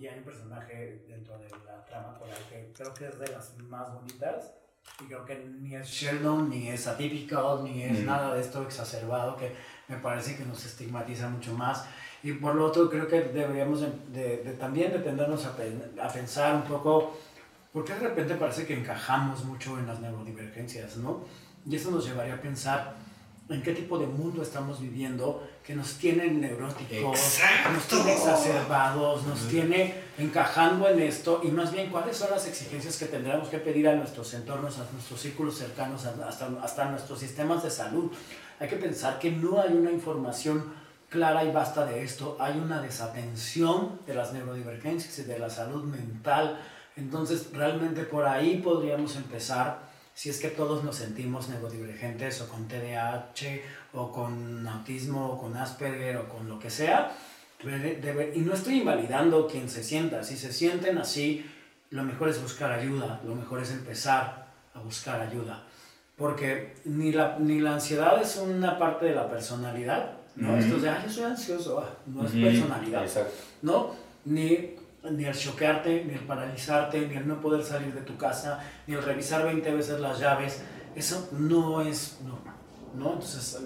Y hay un personaje dentro de la trama por ahí que creo que es de las más bonitas. Y creo que ni es Sheldon, ni es atípico, ni es mm. nada de esto exacerbado que me parece que nos estigmatiza mucho más. Y por lo otro, creo que deberíamos de, de, de también detenernos a, pen, a pensar un poco porque de repente parece que encajamos mucho en las neurodivergencias, ¿no? Y eso nos llevaría a pensar en qué tipo de mundo estamos viviendo que nos tiene neuróticos, ¡exacto!, nos tiene exacerbados, nos uh-huh. tiene encajando en esto, y más bien cuáles son las exigencias que tendremos que pedir a nuestros entornos, a nuestros círculos cercanos, hasta, hasta nuestros sistemas de salud. Hay que pensar que no hay una información clara y basta de esto, hay una desatención de las neurodivergencias y de la salud mental. Entonces realmente por ahí podríamos empezar. Si es que todos nos sentimos neurodivergentes o con T D A H o con autismo o con Asperger o con lo que sea, debe, debe, y no estoy invalidando quien se sienta, si se sienten así, lo mejor es buscar ayuda, lo mejor es empezar a buscar ayuda, porque ni la, ni la ansiedad es una parte de la personalidad, ¿no? Mm-hmm. Esto es de, ah, yo soy ansioso, ah, no mm-hmm. es personalidad, exacto, ¿no? Ni... ni el choquearte, ni el paralizarte, ni el no poder salir de tu casa, ni el revisar veinte veces las llaves, eso no es normal, ¿no? Entonces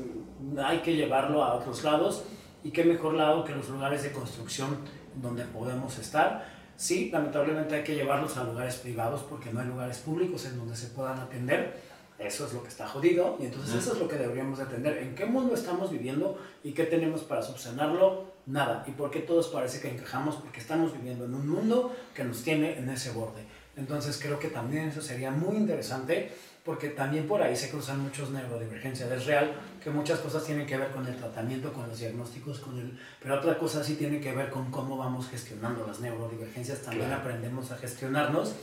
hay que llevarlo a otros lados, y qué mejor lado que los lugares de construcción donde podemos estar. Sí, lamentablemente hay que llevarlos a lugares privados porque no hay lugares públicos en donde se puedan atender, eso es lo que está jodido, y entonces eso es lo que deberíamos atender. ¿En qué mundo estamos viviendo y qué tenemos para subsanarlo? Nada. ¿Y por qué todos parece que encajamos? Porque estamos viviendo en un mundo que nos tiene en ese borde. Entonces creo que también eso sería muy interesante, porque también por ahí se cruzan muchas neurodivergencias. Es real que muchas cosas tienen que ver con el tratamiento, con los diagnósticos, con el... pero otra cosa sí tiene que ver con cómo vamos gestionando las neurodivergencias. También claro. aprendemos a gestionarnos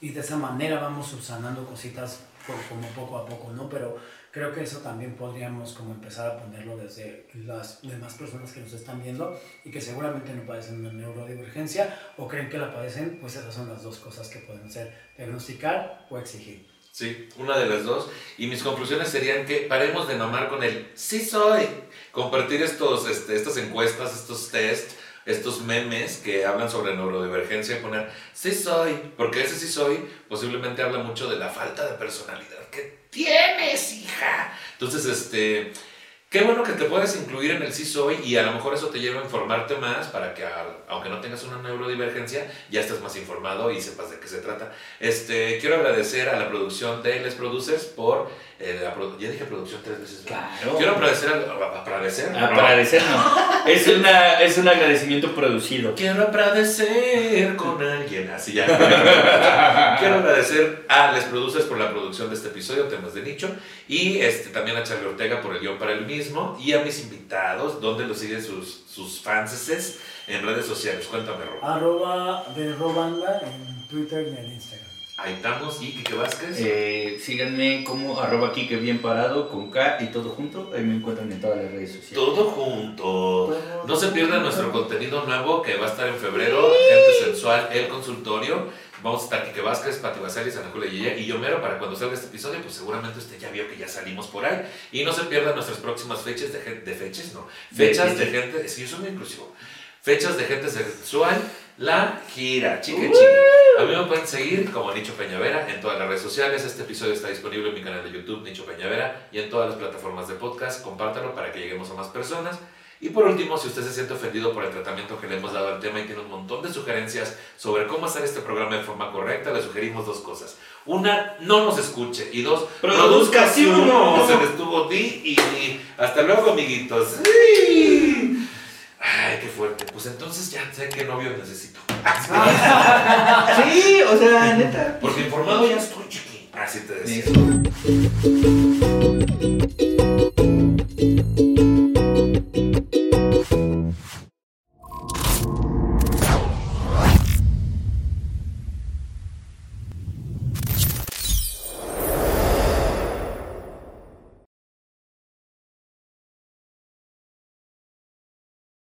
y de esa manera vamos subsanando cositas por, como poco a poco, ¿no? Pero creo que eso también podríamos como empezar a ponerlo desde las demás personas que nos están viendo y que seguramente no padecen una neurodivergencia o creen que la padecen, pues esas son las dos cosas que pueden ser, diagnosticar o exigir. Sí, una de las dos. Y mis conclusiones serían que paremos de mamar con el sí soy, compartir estos, este, estas encuestas, estos tests, estos memes que hablan sobre neurodivergencia, poner sí soy, porque ese sí soy posiblemente habla mucho de la falta de personalidad que tienes, hija. Entonces, este, qué bueno que te puedas incluir en el sí soy, y a lo mejor eso te lleva a informarte más para que, al, aunque no tengas una neurodivergencia, ya estés más informado y sepas de qué se trata. Este, quiero agradecer a la producción de Les Produces por, eh, la produ- ya dije producción tres veces. Claro. Quiero agradecer, agradecer, no, agradecer no. es una, es un agradecimiento producido. Quiero agradecer con alguien, así ya. Quiero agradecer a Les Produces por la producción de este episodio, Temas de Nicho, y este, también a Charlie Ortega por el guión para el mismo. Y a mis invitados, ¿dónde los siguen sus, sus fanses en redes sociales? Cuéntame, Ro. Arroba de Ro Banda en Twitter y en Instagram. Ahí estamos. ¿Y Kike Vázquez? Eh, síganme como arroba Kike bien parado con K y todo junto. Ahí me encuentran en todas las redes sociales. Todo junto. No se pierdan nuestro contenido nuevo que va a estar en febrero. Sí. Gente Sensual, el consultorio. Vamos a estar Kike Vázquez, Pati Vasari, San Julio y yo mero para cuando salga este episodio, pues seguramente usted ya vio que ya salimos por ahí. Y no se pierdan nuestras próximas fechas de gente, de fechas, no, fechas de, de, de gente, sí, yo soy muy inclusivo, fechas de Gente Sensual, la gira, chique, uh-huh. chique. A mí me pueden seguir como Nicho Peñavera en todas las redes sociales. Este episodio está disponible en mi canal de YouTube, Nicho Peñavera, y en todas las plataformas de podcast. Compártalo para que lleguemos a más personas. Y por último, si usted se siente ofendido por el tratamiento que le hemos dado al tema y tiene un montón de sugerencias sobre cómo hacer este programa de forma correcta, le sugerimos dos cosas. Una, no nos escuche. Y dos, produzca si uno. Se les tuvo ti y, y hasta luego, amiguitos. Sí. Ay, qué fuerte. Pues entonces ya sé qué novio necesito. Sí, o sea, neta. Porque informado ya estoy, chiqui. Así te decía.